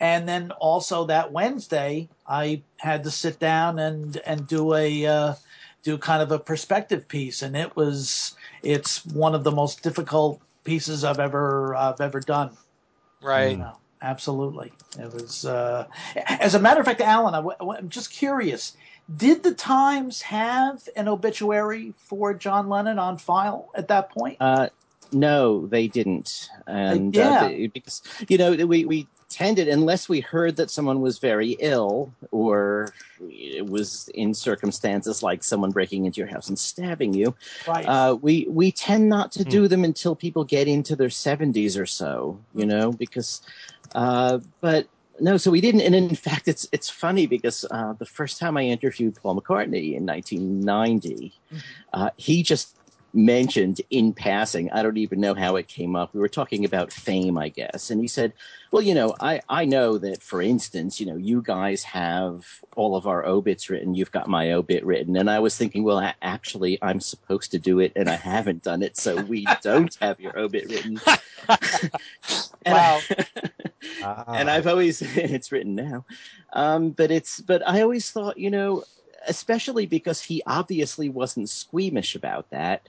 And then also that Wednesday, I had to sit down and and do a. Uh, do kind of a perspective piece, and it was it's one of the most difficult pieces I've ever I've ever done. Right. You know, absolutely. It was. Uh, as a matter of fact, Alan, I w- I'm just curious. Did the Times have an obituary for John Lennon on file at that point? Uh, no, they didn't, and yeah. uh, they, because you know we we. Tended, unless we heard that someone was very ill or it was in circumstances like someone breaking into your house and stabbing you, right. uh, we we tend not to mm. do them until people get into their seventies or so, you know, because uh, but no, so we didn't. And in fact, it's it's funny because uh, the first time I interviewed Paul McCartney in nineteen ninety, mm-hmm. uh, he just mentioned in passing, I don't even know how it came up. We were talking about fame, I guess. And he said, well, you know, I, I know that, for instance, you know, you guys have all of our obits written. You've got my obit written. And I was thinking, well, I, actually, I'm supposed to do it, and I haven't done it. So we don't have your obit written. And wow. I, uh, and I've always, it's written now. Um, but it's, but I always thought, you know, especially because he obviously wasn't squeamish about that.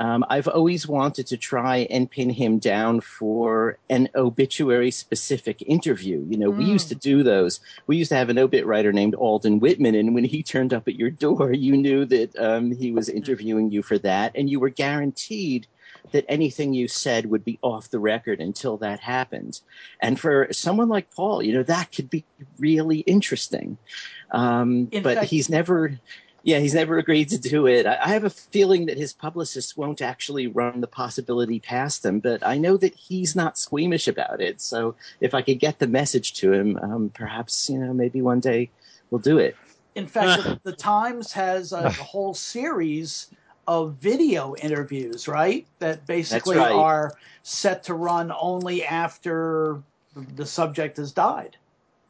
Um, I've always wanted to try and pin him down for an obituary-specific interview. You know, mm. we used to do those. We used to have an obit writer named Alden Whitman, and when he turned up at your door, you knew that um, he was interviewing you for that, and you were guaranteed that anything you said would be off the record until that happened. And for someone like Paul, you know, that could be really interesting. Um, In but fact- he's never... Yeah, he's never agreed to do it. I have a feeling that his publicist won't actually run the possibility past him, but I know that he's not squeamish about it. So if I could get the message to him, um, perhaps, you know, maybe one day we'll do it. In fact, the, the Times has a whole series of video interviews, right? That basically right. are set to run only after the subject has died.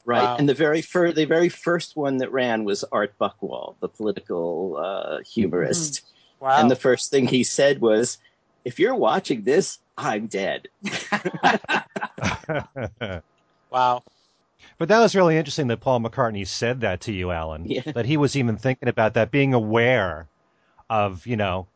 Right, wow. And the very fir- the very first one that ran was Art Buchwald, the political uh, humorist, Wow. And the first thing he said was, if you're watching this, I'm dead. Wow. But that was really interesting that Paul McCartney said that to you, Alan, yeah. that he was even thinking about that, being aware of, you know,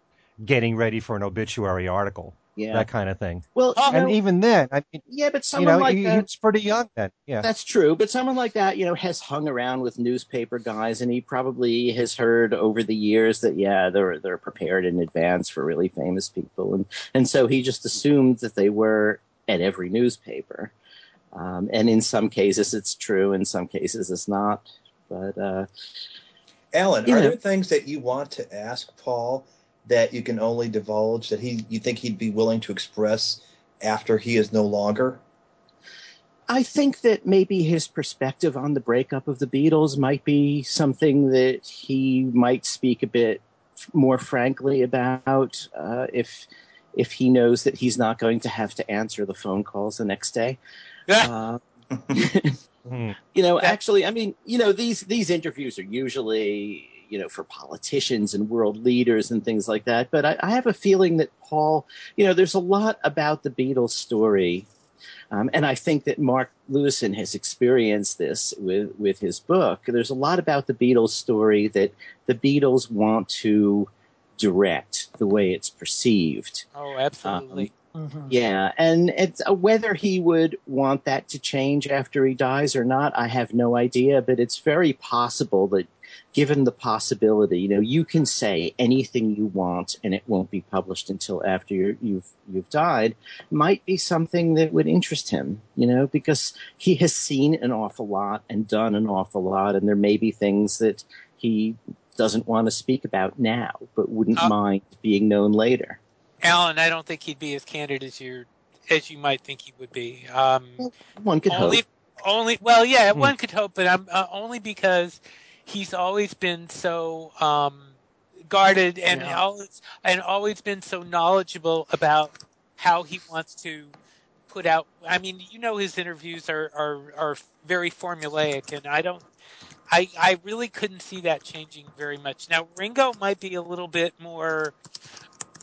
getting ready for an obituary article, yeah. that kind of thing. Well, oh, and no. even then, I mean, yeah, but someone you know, like he, that, he was pretty young then. Yeah, that's true. But someone like that, you know, has hung around with newspaper guys, and he probably has heard over the years that, yeah, they're they're prepared in advance for really famous people, and and so he just assumed that they were at every newspaper. Um, and in some cases it's true, in some cases it's not. But uh, Alan, yeah. are there things that you want to ask Paul that you can only divulge, that he you think he'd be willing to express after he is no longer? I think that maybe his perspective on the breakup of the Beatles might be something that he might speak a bit more frankly about uh, if if he knows that he's not going to have to answer the phone calls the next day. uh, you know, actually, I mean, you know, these these interviews are usually, you know, for politicians and world leaders and things like that. But I, I have a feeling that Paul, you know, there's a lot about the Beatles story. Um, and I think that Mark Lewisohn has experienced this with, with his book. There's a lot about the Beatles story that the Beatles want to direct the way it's perceived. Oh, absolutely. Um, Mm-hmm. Yeah, and it's, uh, whether he would want that to change after he dies or not, I have no idea, but it's very possible that given the possibility, you know, you can say anything you want and it won't be published until after you're, you've you've died, might be something that would interest him, you know, because he has seen an awful lot and done an awful lot, and there may be things that he doesn't want to speak about now but wouldn't oh. mind being known later. Alan, I don't think he'd be as candid as you as you might think he would be. Um, one could only, hope. Only, well, yeah, one could hope, but I'm, uh, only because he's always been so um, guarded and yeah. always and always been so knowledgeable about how he wants to put out. I mean, you know, his interviews are are, are very formulaic, and I don't. I, I really couldn't see that changing very much. Now, Ringo might be a little bit more.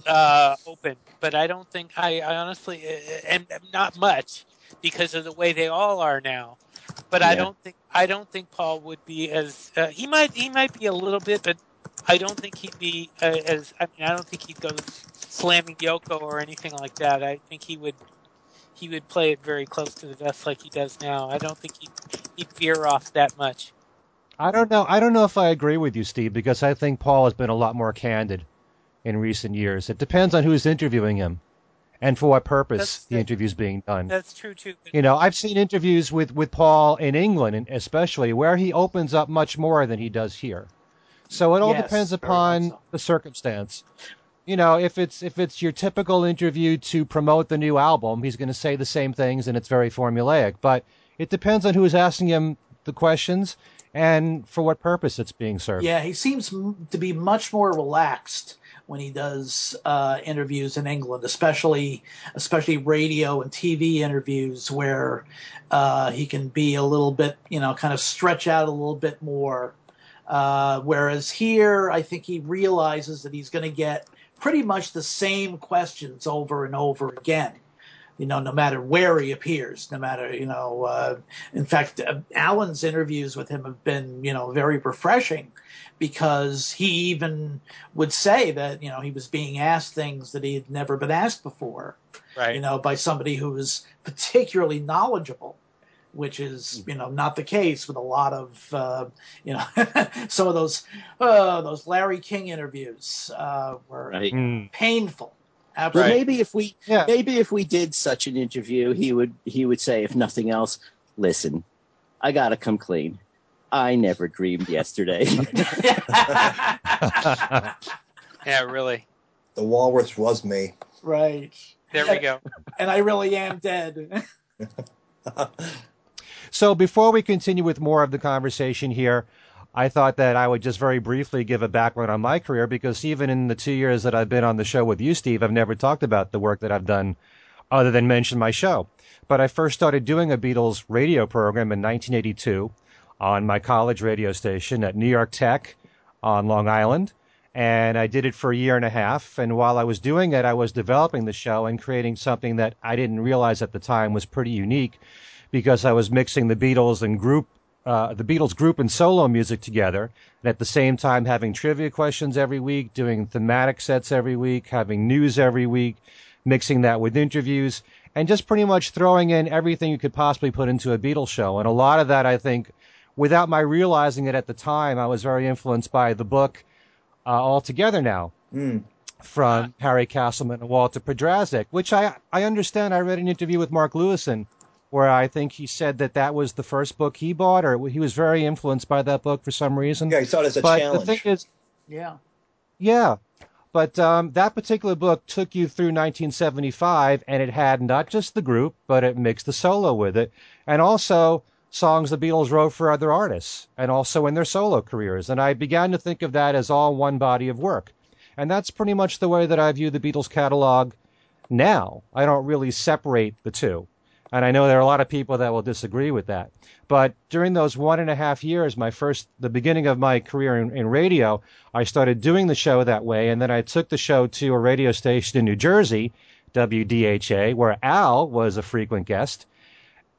Uh, open, but I don't think I, I honestly and not much because of the way they all are now. But yeah. I don't think I don't think Paul would be as uh, he might he might be a little bit, but I don't think he'd be uh, as I mean I don't think he'd go slamming Yoko or anything like that. I think he would he would play it very close to the vest like he does now. I don't think he'd, he'd veer off that much. I don't know. I don't know if I agree with you, Steve, because I think Paul has been a lot more candid in recent years. It depends on who's interviewing him and for what purpose that's, the interview's being done. That's true, too. You know, I've seen interviews with, with Paul in England, especially, where he opens up much more than he does here. So it all yes, depends upon so. the circumstance. You know, if it's, if it's your typical interview to promote the new album, he's going to say the same things and it's very formulaic. But it depends on who's asking him the questions and for what purpose it's being served. Yeah, he seems to be much more relaxed when he does uh, interviews in England, especially especially radio and T V interviews, where uh, he can be a little bit, you know, kind of stretch out a little bit more. Uh, whereas here, I think he realizes that he's going to get pretty much the same questions over and over again, you know, no matter where he appears, no matter, you know, uh, in fact, uh, Alan's interviews with him have been, you know, very refreshing, because he even would say that, you know, he was being asked things that he had never been asked before, right. you know, by somebody who was particularly knowledgeable, which is, you know, not the case with a lot of, uh, you know, some of those, uh, those Larry King interviews uh, were right. painful. Absolutely. But maybe if we yeah. maybe if we did such an interview, he would he would say, if nothing else, listen, I gotta come clean. I never dreamed yesterday. Yeah, really. The walrus was me. Right. There we go. And I really am dead. So before we continue with more of the conversation here, I thought that I would just very briefly give a background on my career, because even in the two years that I've been on the show with you, Steve, I've never talked about the work that I've done other than mention my show. But I first started doing a Beatles radio program in nineteen eighty-two on my college radio station at New York Tech on Long Island. And I did it for a year and a half. And while I was doing it, I was developing the show and creating something that I didn't realize at the time was pretty unique, because I was mixing the Beatles and group, uh, the Beatles group and solo music together. And at the same time, having trivia questions every week, doing thematic sets every week, having news every week, mixing that with interviews, and just pretty much throwing in everything you could possibly put into a Beatles show. And a lot of that, I think, without my realizing it at the time, I was very influenced by the book Uh, all together now mm. from uh, Harry Castleman and Walter Podrazik, which I, I understand. I read an interview with Mark Lewisohn where I think he said that that was the first book he bought, or he was very influenced by that book for some reason. Yeah, he saw it as a but challenge. The thing is, yeah. Yeah. But um, that particular book took you through nineteen seventy-five, and it had not just the group, but it mixed the solo with it. And also songs the Beatles wrote for other artists and also in their solo careers. And I began to think of that as all one body of work. And that's pretty much the way that I view the Beatles catalog now. I don't really separate the two. And I know there are a lot of people that will disagree with that. But during those one and a half years, my first, the beginning of my career in, in radio, I started doing the show that way. And then I took the show to a radio station in New Jersey, W D H A, where Al was a frequent guest,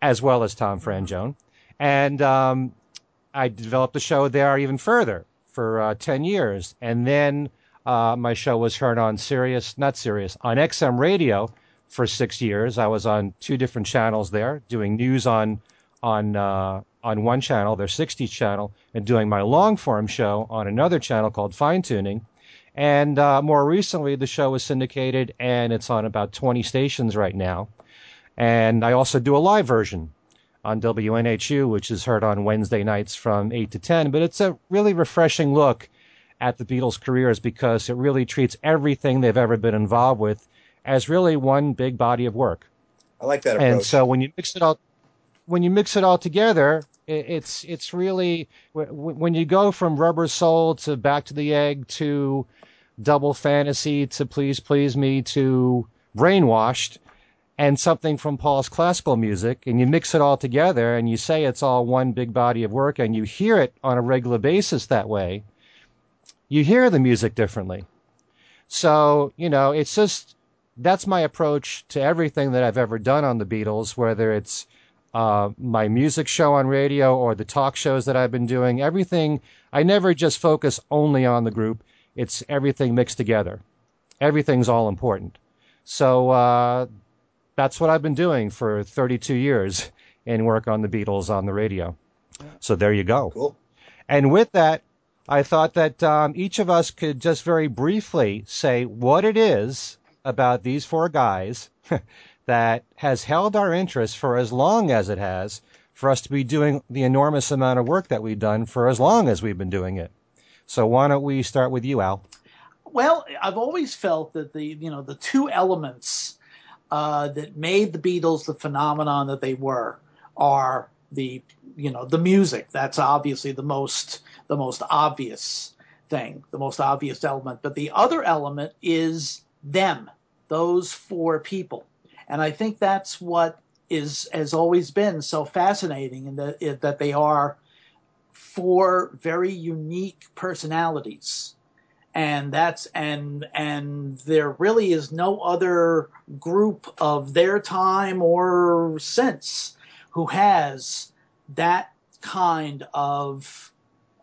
as well as Tom Frangione. And um, I developed the show there even further for uh, ten years. And then uh, my show was heard on Sirius, not Sirius, on X M radio for six years. I was on two different channels there, doing news on on uh, on one channel, their sixties channel, and doing my long-form show on another channel called Fine Tuning. And uh, more recently, the show was syndicated, and it's on about twenty stations right now. And I also do a live version on W N H U, which is heard on Wednesday nights from eight to ten. But it's a really refreshing look at the Beatles' careers, because it really treats everything they've ever been involved with as really one big body of work. I like that approach. And so when you mix it all, when you mix it all together, it's it's really, when you go from Rubber Soul to Back to the Egg to Double Fantasy to Please Please Me to Brainwashed, and something from Paul's classical music, and you mix it all together and you say it's all one big body of work, and you hear it on a regular basis that way, you hear the music differently. So, you know, it's just, that's my approach to everything that I've ever done on the Beatles, whether it's uh, my music show on radio or the talk shows that I've been doing, everything. I never just focus only on the group. It's everything mixed together. Everything's all important. So, uh, that's what I've been doing for thirty-two years in work on the Beatles on the radio. So there you go. Cool. And with that, I thought that um, each of us could just very briefly say what it is about these four guys that has held our interest for as long as it has, for us to be doing the enormous amount of work that we've done for as long as we've been doing it. So why don't we start with you, Al? Well, I've always felt that the, you know, the two elements Uh, that made the Beatles the phenomenon that they were are the, you know, the music. That's obviously the most the most obvious thing, the most obvious element. But the other element is them, those four people. And I think that's what is has always been so fascinating, in that, in that they are four very unique personalities. And that's and and there really is no other group of their time or since who has that kind of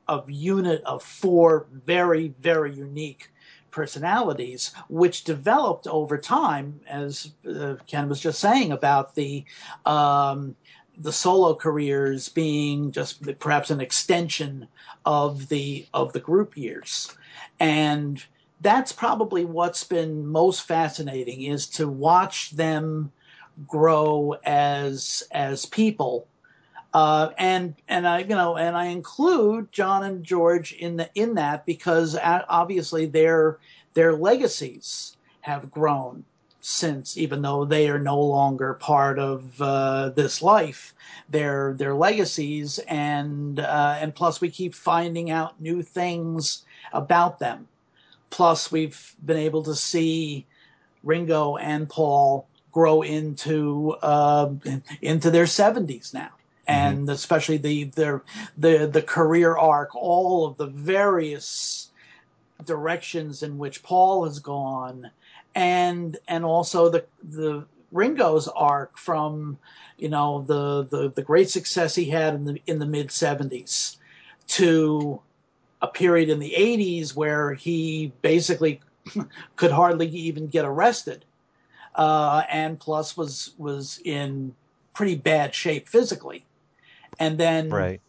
of unit of four very, very unique personalities, which developed over time, as uh, Ken was just saying about the um, the solo careers being just perhaps an extension of the of the group years. And that's probably what's been most fascinating, is to watch them grow as as people, uh, and and I you know and I include John and George in the in that, because obviously their their legacies have grown since, even though they are no longer part of uh, this life, their their legacies, and uh, and plus we keep finding out new things about them. Plus, we've been able to see Ringo and Paul grow into uh, into their seventies now, mm-hmm. and especially the, the the the career arc, all of the various directions in which Paul has gone, and and also the the Ringo's arc from, you know, the the, the great success he had in the in the mid seventies to a period in the eighties where he basically could hardly even get arrested, uh, and plus was was in pretty bad shape physically, and then right.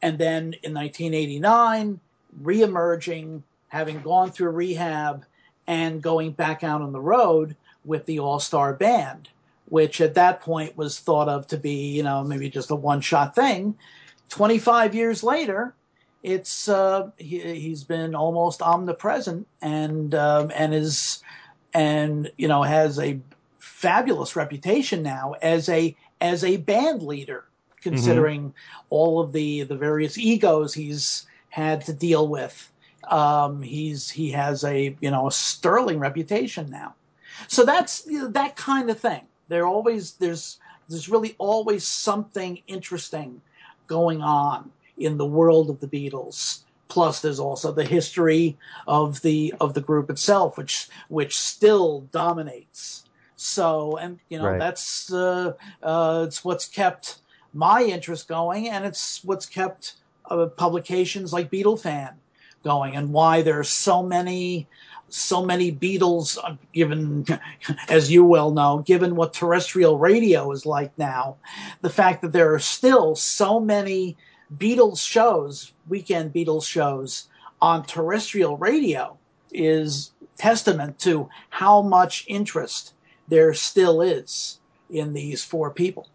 and then in nineteen eighty-nine reemerging, having gone through rehab and going back out on the road with the All-Star Band, which at that point was thought of to be, you know, maybe just a one-shot thing. Twenty-five years later, it's uh, he, he's been almost omnipresent, and um, and is and you know has a fabulous reputation now as a as a band leader, considering mm-hmm. all of the the various egos he's had to deal with. Um, he's he has a you know a sterling reputation now. So that's you know, that kind of thing. There always there's there's really always something interesting going on in the world of the Beatles. Plus, there's also the history of the of the group itself, which which still dominates. So, and you know, right. that's uh, uh, it's what's kept my interest going, and it's what's kept uh, publications like Beatlefan going, and why there are so many. So many Beatles, given, as you well know, given what terrestrial radio is like now, the fact that there are still so many Beatles shows, weekend Beatles shows on terrestrial radio is testament to how much interest there still is in these four people.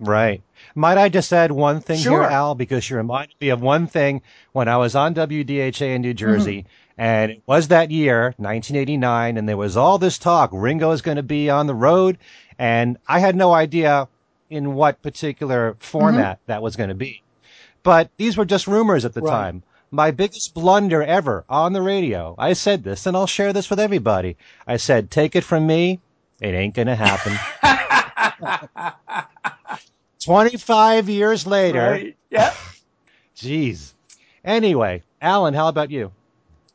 Right. Might I just add one thing sure. here, Al, because you reminded me of one thing when I was on W D H A in New Jersey, mm-hmm. and it was that year, nineteen eighty-nine, and there was all this talk, Ringo is going to be on the road, and I had no idea in what particular format mm-hmm. that was going to be. But these were just rumors at the right. time. My biggest blunder ever on the radio, I said this, and I'll share this with everybody. I said, take it from me, it ain't going to happen. twenty-five years later. Right. Yep. Jeez. Anyway, Alan, how about you?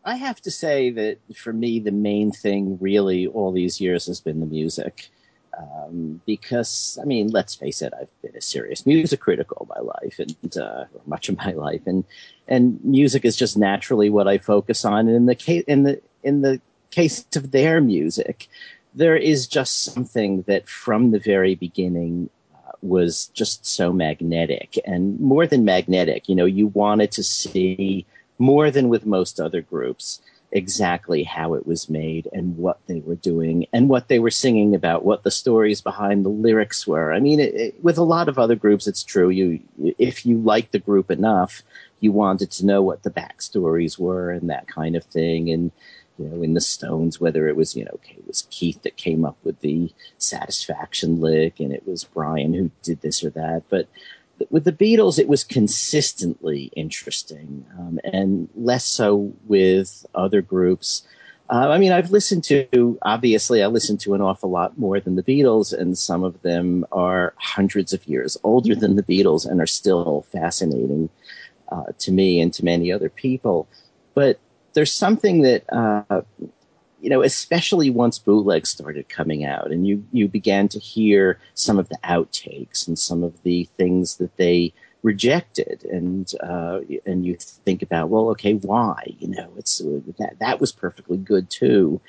I have to say that for me, the main thing really all these years has been the music. Um, because, I mean, let's face it, I've been a serious music critic all my life, and uh, much of my life. And, and music is just naturally what I focus on. And in the, ca- in the, in the case of their music, there is just something that from the very beginning was just so magnetic, and more than magnetic, you know, you wanted to see more than with most other groups exactly how it was made and what they were doing and what they were singing about, what the stories behind the lyrics were. I mean, it, it, with a lot of other groups, it's true. You, if you liked the group enough, you wanted to know what the backstories were and that kind of thing. And, you know, in the Stones, whether it was, you know, okay, it was Keith that came up with the Satisfaction lick, and it was Brian who did this or that. But th- with the Beatles, it was consistently interesting, um, and less so with other groups. Uh, I mean, I've listened to, obviously, I listened to an awful lot more than the Beatles, and some of them are hundreds of years older than the Beatles and are still fascinating uh, to me and to many other people. But there's something that, uh, you know, especially once bootlegs started coming out and you, you began to hear some of the outtakes and some of the things that they rejected. And uh, and you think about, well, okay, why? You know, it's that, that was perfectly good, too.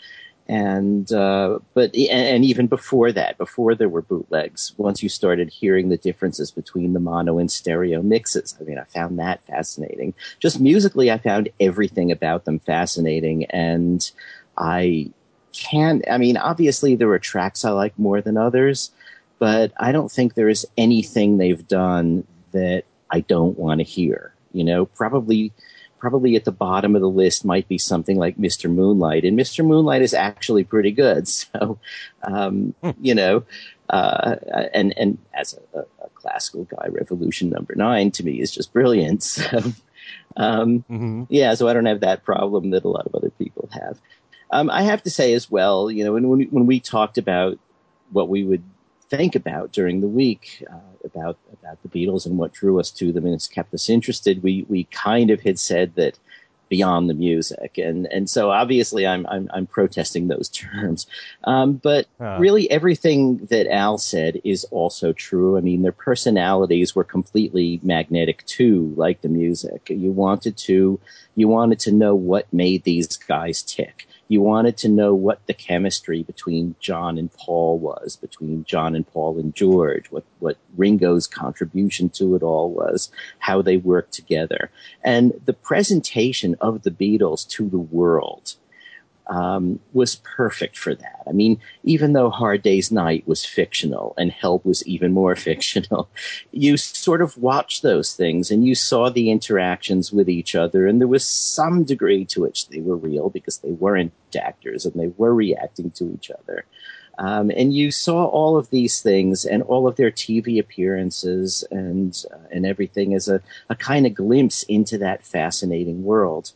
And uh, but and even before that, before there were bootlegs, once you started hearing the differences between the mono and stereo mixes, I mean, I found that fascinating. Just musically, I found everything about them fascinating. And I can't, I mean, obviously there were tracks I like more than others, but I don't think there is anything they've done that I don't want to hear, you know, probably. Probably at the bottom of the list might be something like Mister Moonlight, and Mister Moonlight is actually pretty good. So, um, you know, uh, and and as a, a classical guy, Revolution Number Nine to me is just brilliant. So, um, mm-hmm. yeah, so I don't have that problem that a lot of other people have. Um, I have to say as well, you know, when when we, when we talked about what we would think about during the week uh, about about the Beatles and what drew us to them and has kept us interested, we we kind of had said that beyond the music. And and so obviously I'm I'm, I'm protesting those terms. Um, but uh. really everything that Al said is also true. I mean, their personalities were completely magnetic too, like the music. You wanted to you wanted to know what made these guys tick. You wanted to know what the chemistry between John and Paul was, between John and Paul and George, what, what Ringo's contribution to it all was, how they worked together. And the presentation of the Beatles to the world um, was perfect for that. I mean, even though Hard Day's Night was fictional and Help was even more fictional, you sort of watched those things and you saw the interactions with each other, and there was some degree to which they were real because they weren't actors and they were reacting to each other. Um, and you saw all of these things and all of their T V appearances and uh, and everything as a, a kind of glimpse into that fascinating world.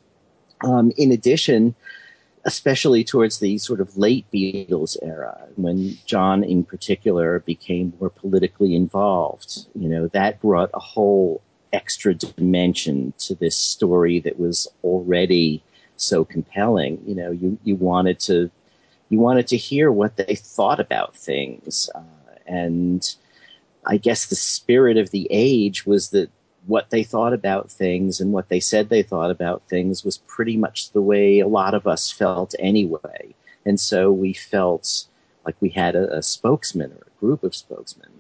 Um, in addition, especially towards the sort of late Beatles era, when John in particular became more politically involved, you know, that brought a whole extra dimension to this story that was already so compelling. You know, you, you wanted to you wanted to hear what they thought about things, uh, and I guess the spirit of the age was that what they thought about things and what they said they thought about things was pretty much the way a lot of us felt anyway, and so we felt like we had a, a spokesman or a group of spokesmen.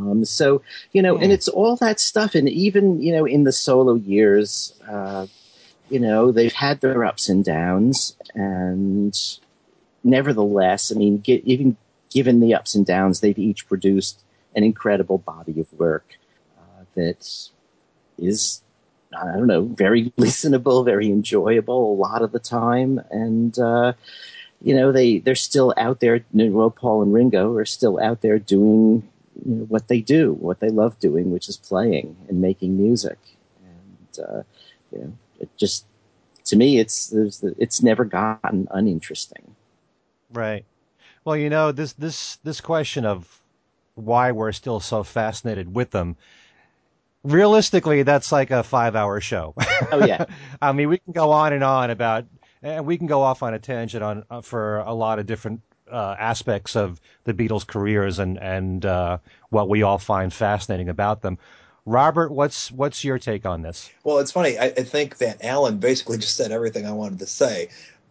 Um, so you know, yeah. and it's all that stuff, and even you know, in the solo years. Uh, You know, they've had their ups and downs, and nevertheless, I mean, get, even given the ups and downs, they've each produced an incredible body of work uh, that is, I don't know, very listenable, very enjoyable a lot of the time. And, uh, you know, they, they're still out there. Well, Paul and Ringo are still out there doing you know, what they do, what they love doing, which is playing and making music. And, uh, you know, it just, to me, it's it's never gotten uninteresting. Right. Well, you know, this this this question of why we're still so fascinated with them, realistically, that's like a five-hour show. Oh yeah. I mean, we can go on and on about, and we can go off on a tangent on uh, for a lot of different uh, aspects of the Beatles' careers and and uh, what we all find fascinating about them. Robert, what's what's your take on this? Well, it's funny. I, I think that Alan basically just said everything I wanted to say,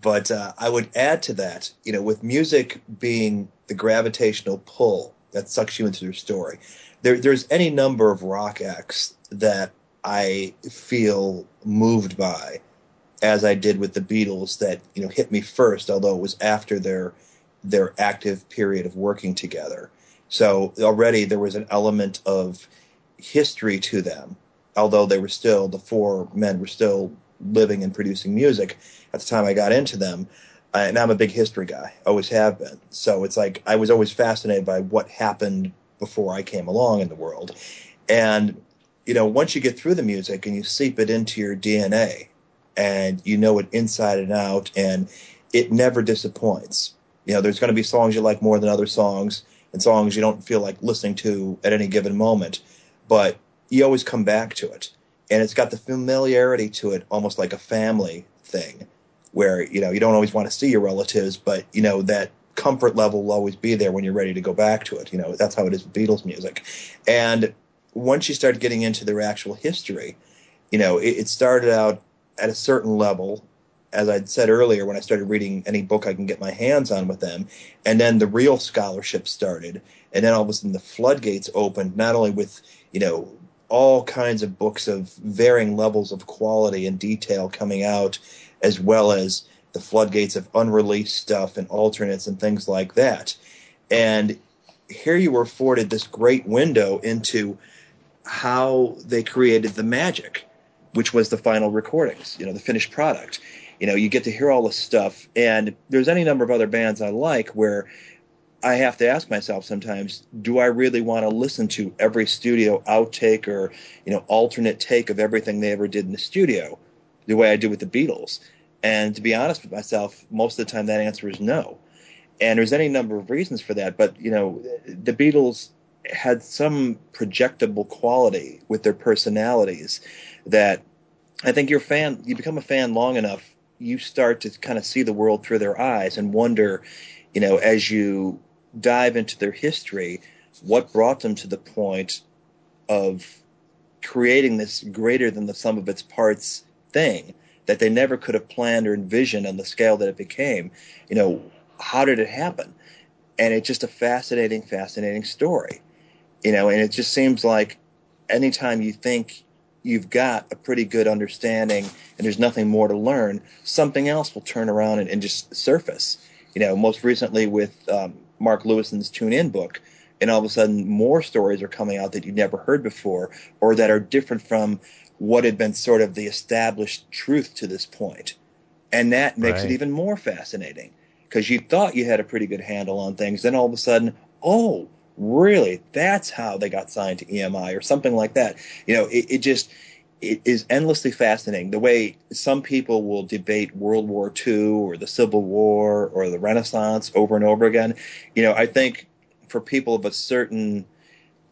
but uh, I would add to that, you know, with music being the gravitational pull that sucks you into their story, there, there's any number of rock acts that I feel moved by, as I did with the Beatles, that you know hit me first, although it was after their their active period of working together. So already there was an element of history to them, although they were still, the four men were still living and producing music at the time I got into them, uh, and I'm a big history guy, always have been, so it's like I was always fascinated by what happened before I came along in the world. And you know, once you get through the music and you seep it into your D N A and you know it inside and out, and it never disappoints. You know, there's going to be songs you like more than other songs and songs you don't feel like listening to at any given moment, but you always come back to it. And it's got the familiarity to it, almost like a family thing, where, you know, you don't always want to see your relatives, but, you know, that comfort level will always be there when you're ready to go back to it. You know, that's how it is with Beatles music. And once you start getting into their actual history, you know, it, it started out at a certain level, as I'd said earlier, when I started reading any book I can get my hands on with them, and then the real scholarship started, and then all of a sudden the floodgates opened, not only with, you know, all kinds of books of varying levels of quality and detail coming out, as well as the floodgates of unreleased stuff and alternates and things like that. And here you were afforded this great window into how they created the magic, which was the final recordings, you know, the finished product. You know, you get to hear all this stuff, and there's any number of other bands I like where I have to ask myself sometimes, do I really want to listen to every studio outtake or, you know, alternate take of everything they ever did in the studio the way I do with the Beatles? And to be honest with myself, most of the time that answer is no. And there's any number of reasons for that, but, you know, the Beatles had some projectable quality with their personalities that I think you're a fan, you become a fan long enough, you start to kind of see the world through their eyes and wonder, you know, as you dive into their history, what brought them to the point of creating this greater than the sum of its parts thing that they never could have planned or envisioned on the scale that it became. You know, how did it happen? And it's just a fascinating, fascinating story. You know, and it just seems like anytime you think you've got a pretty good understanding and there's nothing more to learn, something else will turn around and, and just surface. You know, most recently with um, Mark Lewisohn's Tune In book, and all of a sudden more stories are coming out that you never heard before or that are different from what had been sort of the established truth to this point. And that makes right. it even more fascinating because you thought you had a pretty good handle on things. Then all of a sudden, oh, really, that's how they got signed to E M I or something like that. You know, it, it just it is endlessly fascinating. The way some people will debate World War Two or the Civil War or the Renaissance over and over again. You know, I think for people of a certain,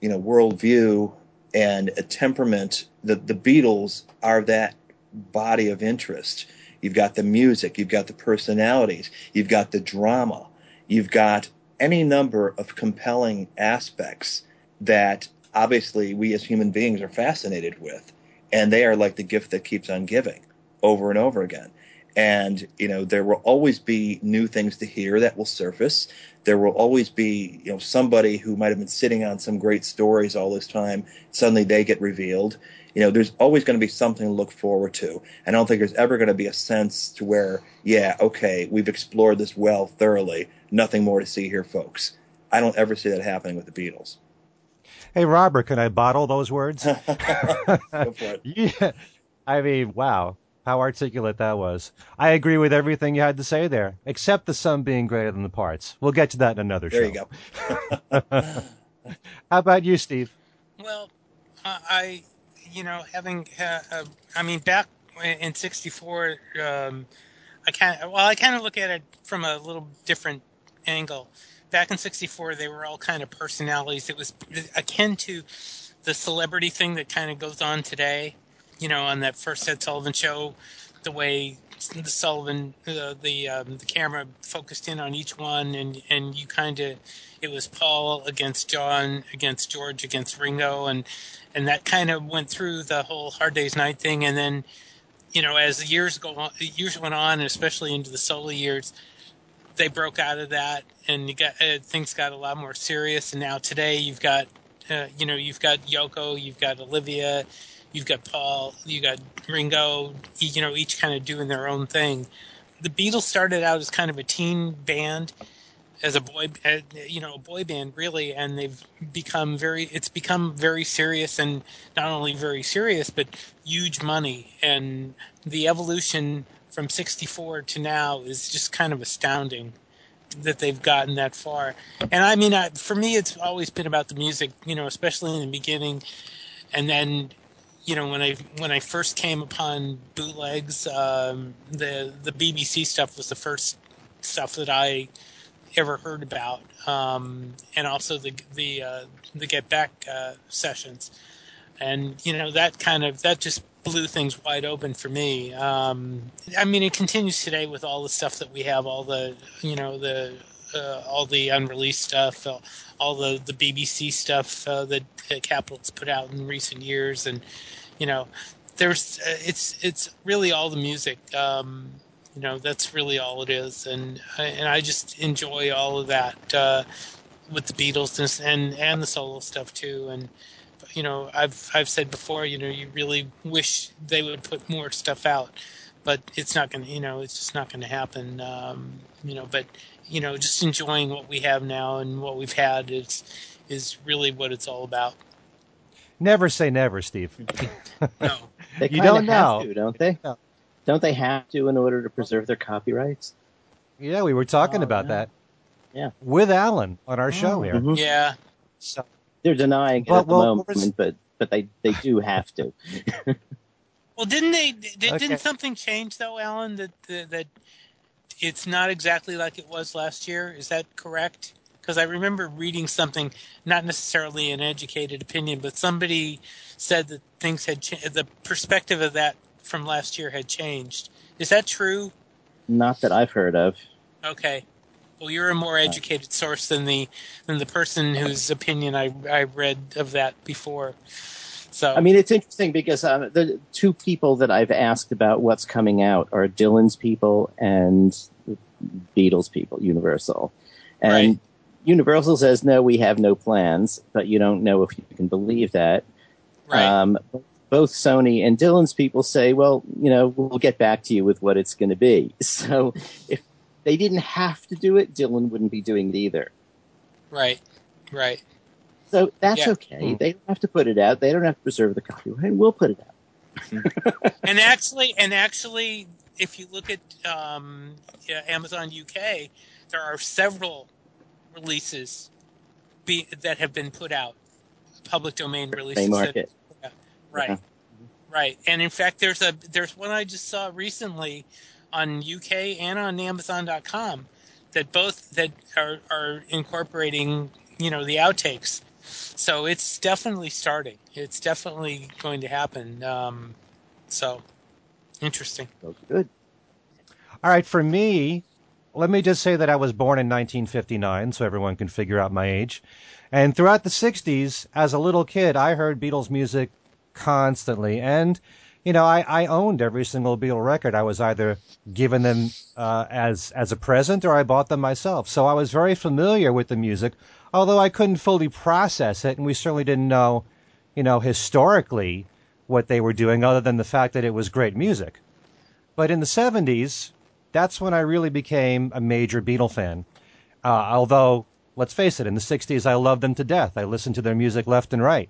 you know, worldview and a temperament, the, the Beatles are that body of interest. You've got the music, you've got the personalities, you've got the drama, you've got any number of compelling aspects that obviously we as human beings are fascinated with, and they are like the gift that keeps on giving over and over again. And, you know, there will always be new things to hear that will surface. There will always be, you know, somebody who might have been sitting on some great stories all this time, suddenly they get revealed. You know, there's always going to be something to look forward to. And I don't think there's ever going to be a sense to where, yeah, okay, we've explored this well thoroughly. Nothing more to see here, folks. I don't ever see that happening with the Beatles. Hey, Robert, can I bottle those words? Go for it. Yeah. I mean, wow. How articulate that was. I agree with everything you had to say there, except the sum being greater than the parts. We'll get to that in another there show. There you go. How about you, Steve? Well, uh, I, you know, having, uh, uh, I mean, back in sixty-four, um, I kind of, well, I kind of look at it from a little different angle. Back in sixty-four, they were all kind of personalities. It was akin to the celebrity thing that kind of goes on today. You know, on that first Ed Sullivan show, the way the Sullivan, uh, the um, the camera focused in on each one, and, and you kind of, it was Paul against John, against George, against Ringo, and, and that kind of went through the whole Hard Day's Night thing. And then, you know, as the years go on, years went on, and especially into the solo years, they broke out of that, and you got uh, things got a lot more serious. And now today, you've got, uh, you know, you've got Yoko, you've got Olivia. You've got Paul, you got Ringo, you know, each kind of doing their own thing. The Beatles started out as kind of a teen band, as a boy, you know, a boy band really, and they've become very, it's become very serious, and not only very serious, but huge money. And the evolution from sixty-four to now is just kind of astounding that they've gotten that far. And I mean, I, for me, it's always been about the music, you know, especially in the beginning, and then, you know, when I when I first came upon bootlegs, um, the the B B C stuff was the first stuff that I ever heard about, um, and also the the uh, the Get Back uh, sessions, and you know that kind of that just blew things wide open for me. Um, I mean, it continues today with all the stuff that we have, all the you know the uh, all the unreleased stuff, all, all the the B B C stuff uh, that uh, Capitol's put out in recent years, and. You know, there's uh, it's it's really all the music. Um, you know, that's really all it is, and and I just enjoy all of that uh, with the Beatles and and the solo stuff too. And you know, I've I've said before, you know, you really wish they would put more stuff out, but it's not gonna, you know, it's just not gonna happen. Um, you know, but you know, just enjoying what we have now and what we've had is is really what it's all about. Never say never, Steve. No. They you don't know. To, don't they? No. Don't they have to in order to preserve their copyrights? Yeah, we were talking oh, about yeah. that. Yeah. With Alan on our oh, show here. Mm-hmm. Yeah. So, they're denying it well, at the well, moment, but, but they, they do have to. Well, didn't they? Did, okay. Didn't something change, though, Alan, that, that that it's not exactly like it was last year? Is that correct? Because I remember reading something, not necessarily an educated opinion, but somebody said that things had changed. The perspective of that from last year had changed. Is that true? Not that I've heard of. Okay. Well, you're a more educated source than the than the person whose opinion I I read of that before. So I mean, it's interesting because um, the two people that I've asked about what's coming out are Dylan's people and Beatles people, Universal. And right. Universal says, no, we have no plans, but you don't know if you can believe that. Right. Um, both Sony and Dylan's people say, well, you know, we'll get back to you with what it's going to be. So if they didn't have to do it, Dylan wouldn't be doing it either. Right, right. So that's yeah. okay. Mm-hmm. They don't have to put it out. They don't have to preserve the copyright. We'll put it out. and actually, and actually, if you look at um, yeah, Amazon U K, there are several releases be, that have been put out, public domain releases. They market. That, yeah, right, yeah. right. And in fact, there's a there's one I just saw recently on U K and on Amazon dot com that both that are, are incorporating, you know, the outtakes. So it's definitely starting. It's definitely going to happen. Um, so interesting. Good. All right. For me, let me just say that I was born in nineteen fifty-nine, so everyone can figure out my age. And throughout the sixties, as a little kid, I heard Beatles music constantly. And, you know, I, I owned every single Beatle record. I was either given them uh, as, as a present or I bought them myself. So I was very familiar with the music, although I couldn't fully process it, and we certainly didn't know, you know, historically what they were doing other than the fact that it was great music. But in the seventies, that's when I really became a major Beatle fan. Uh, although, let's face it, in the sixties, I loved them to death. I listened to their music left and right.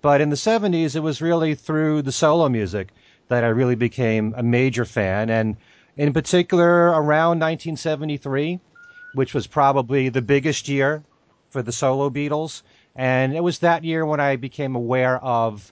But in the seventies, it was really through the solo music that I really became a major fan. And in particular, around nineteen seventy-three, which was probably the biggest year for the solo Beatles. And it was that year when I became aware of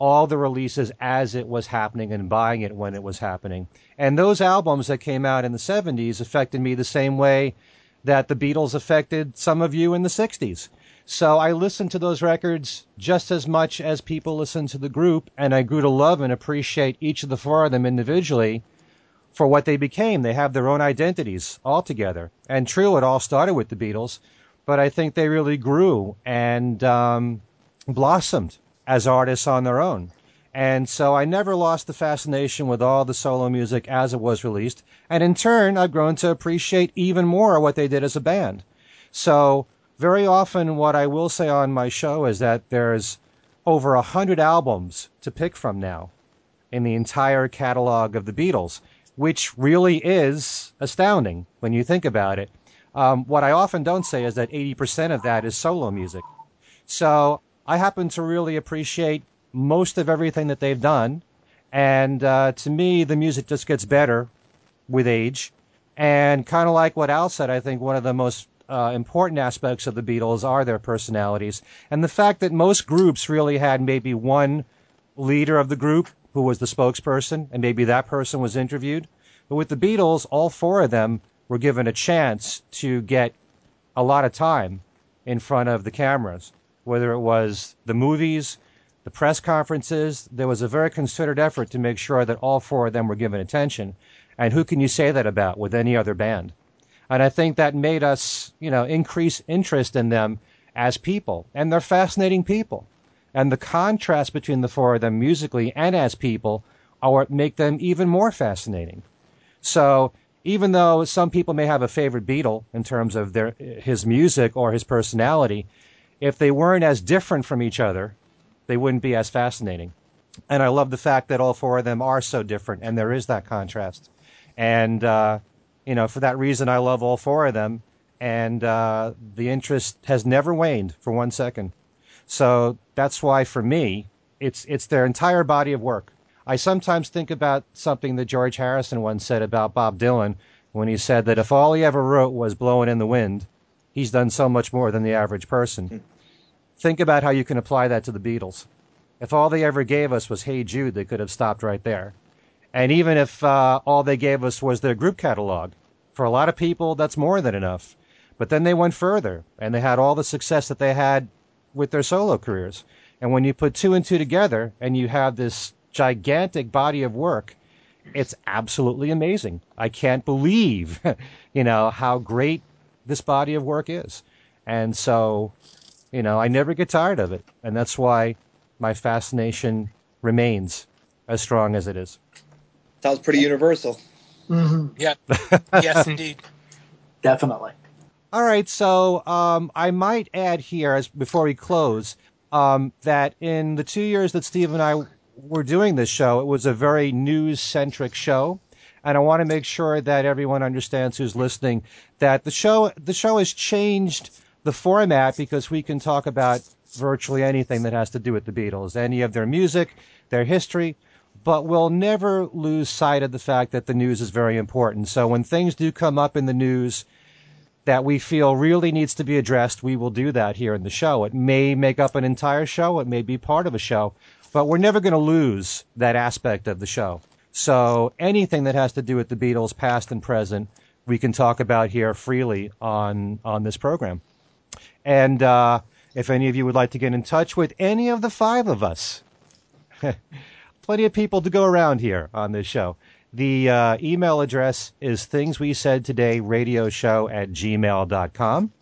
all the releases as it was happening and buying it when it was happening. And those albums that came out in the seventies affected me the same way that the Beatles affected some of you in the sixties. So I listened to those records just as much as people listened to the group, and I grew to love and appreciate each of the four of them individually for what they became. They have their own identities altogether. And true, it all started with the Beatles, but I think they really grew and um, blossomed as artists on their own. And so I never lost the fascination with all the solo music as it was released. And in turn, I've grown to appreciate even more what they did as a band. So very often what I will say on my show is that there's over a hundred albums to pick from now in the entire catalog of the Beatles, which really is astounding when you think about it. Um, what I often don't say is that eighty percent of that is solo music. So I happen to really appreciate most of everything that they've done. And uh, to me, the music just gets better with age. And kind of like what Al said, I think one of the most uh, important aspects of the Beatles are their personalities. And the fact that most groups really had maybe one leader of the group who was the spokesperson, and maybe that person was interviewed. But with the Beatles, all four of them were given a chance to get a lot of time in front of the cameras, whether it was the movies, the press conferences. There was a very concerted effort to make sure that all four of them were given attention. And who can you say that about with any other band? And I think that made us, you know, increase interest in them as people. And they're fascinating people. And the contrast between the four of them musically and as people are what make them even more fascinating. So even though some people may have a favorite Beatle in terms of their his music or his personality, if they weren't as different from each other, they wouldn't be as fascinating. And I love the fact that all four of them are so different, and there is that contrast. And, uh, you know, for that reason, I love all four of them, and uh, the interest has never waned for one second. So that's why, for me, it's it's their entire body of work. I sometimes think about something that George Harrison once said about Bob Dylan when he said that if all he ever wrote was Blowing in the Wind, he's done so much more than the average person. Mm. Think about how you can apply that to the Beatles. If all they ever gave us was Hey Jude, they could have stopped right there. And even if uh, all they gave us was their group catalog, for a lot of people, that's more than enough. But then they went further, and they had all the success that they had with their solo careers. And when you put two and two together and you have this gigantic body of work. It's absolutely amazing. I can't believe, you know, how great this body of work is. And so, you know, I never get tired of it. And that's why my fascination remains as strong as it is. Sounds pretty universal. Mm-hmm. Yeah. Yes, indeed. Definitely. All right. So um, I might add here, as before we close, um, that in the two years that Steve and I were doing this show, it was a very news-centric show. And I want to make sure that everyone understands who's listening that the show the show has changed the format, because we can talk about virtually anything that has to do with the Beatles, any of their music, their history. But we'll never lose sight of the fact that the news is very important. So when things do come up in the news that we feel really needs to be addressed, we will do that here in the show. It may make up an entire show. It may be part of a show. But we're never going to lose that aspect of the show. So anything that has to do with the Beatles, past and present, we can talk about here freely on, on this program. And uh, if any of you would like to get in touch with any of the five of us, plenty of people to go around here on this show. The uh, email address is thingswesaidtodayradioshow at gmail dot com.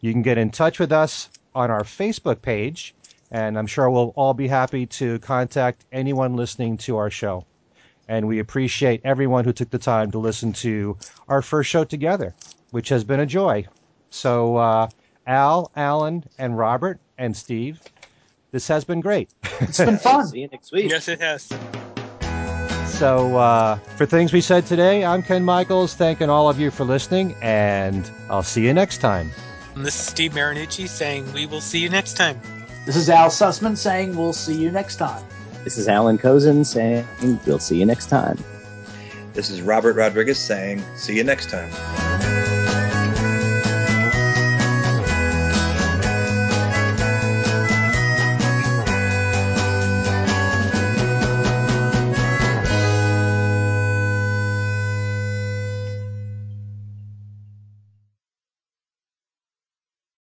You can get in touch with us on our Facebook page, and I'm sure we'll all be happy to contact anyone listening to our show. And we appreciate everyone who took the time to listen to our first show together, which has been a joy. So uh, Al, Alan, and Robert, and Steve, this has been great. It's been fun. See you next week. Yes, it has. So uh, for Things We Said Today, I'm Ken Michaels, thanking all of you for listening, and I'll see you next time. And this is Steve Marinucci saying we will see you next time. This is Al Sussman saying we'll see you next time. This is Alan Kozinn saying we'll see you next time. This is Robert Rodriguez saying see you next time.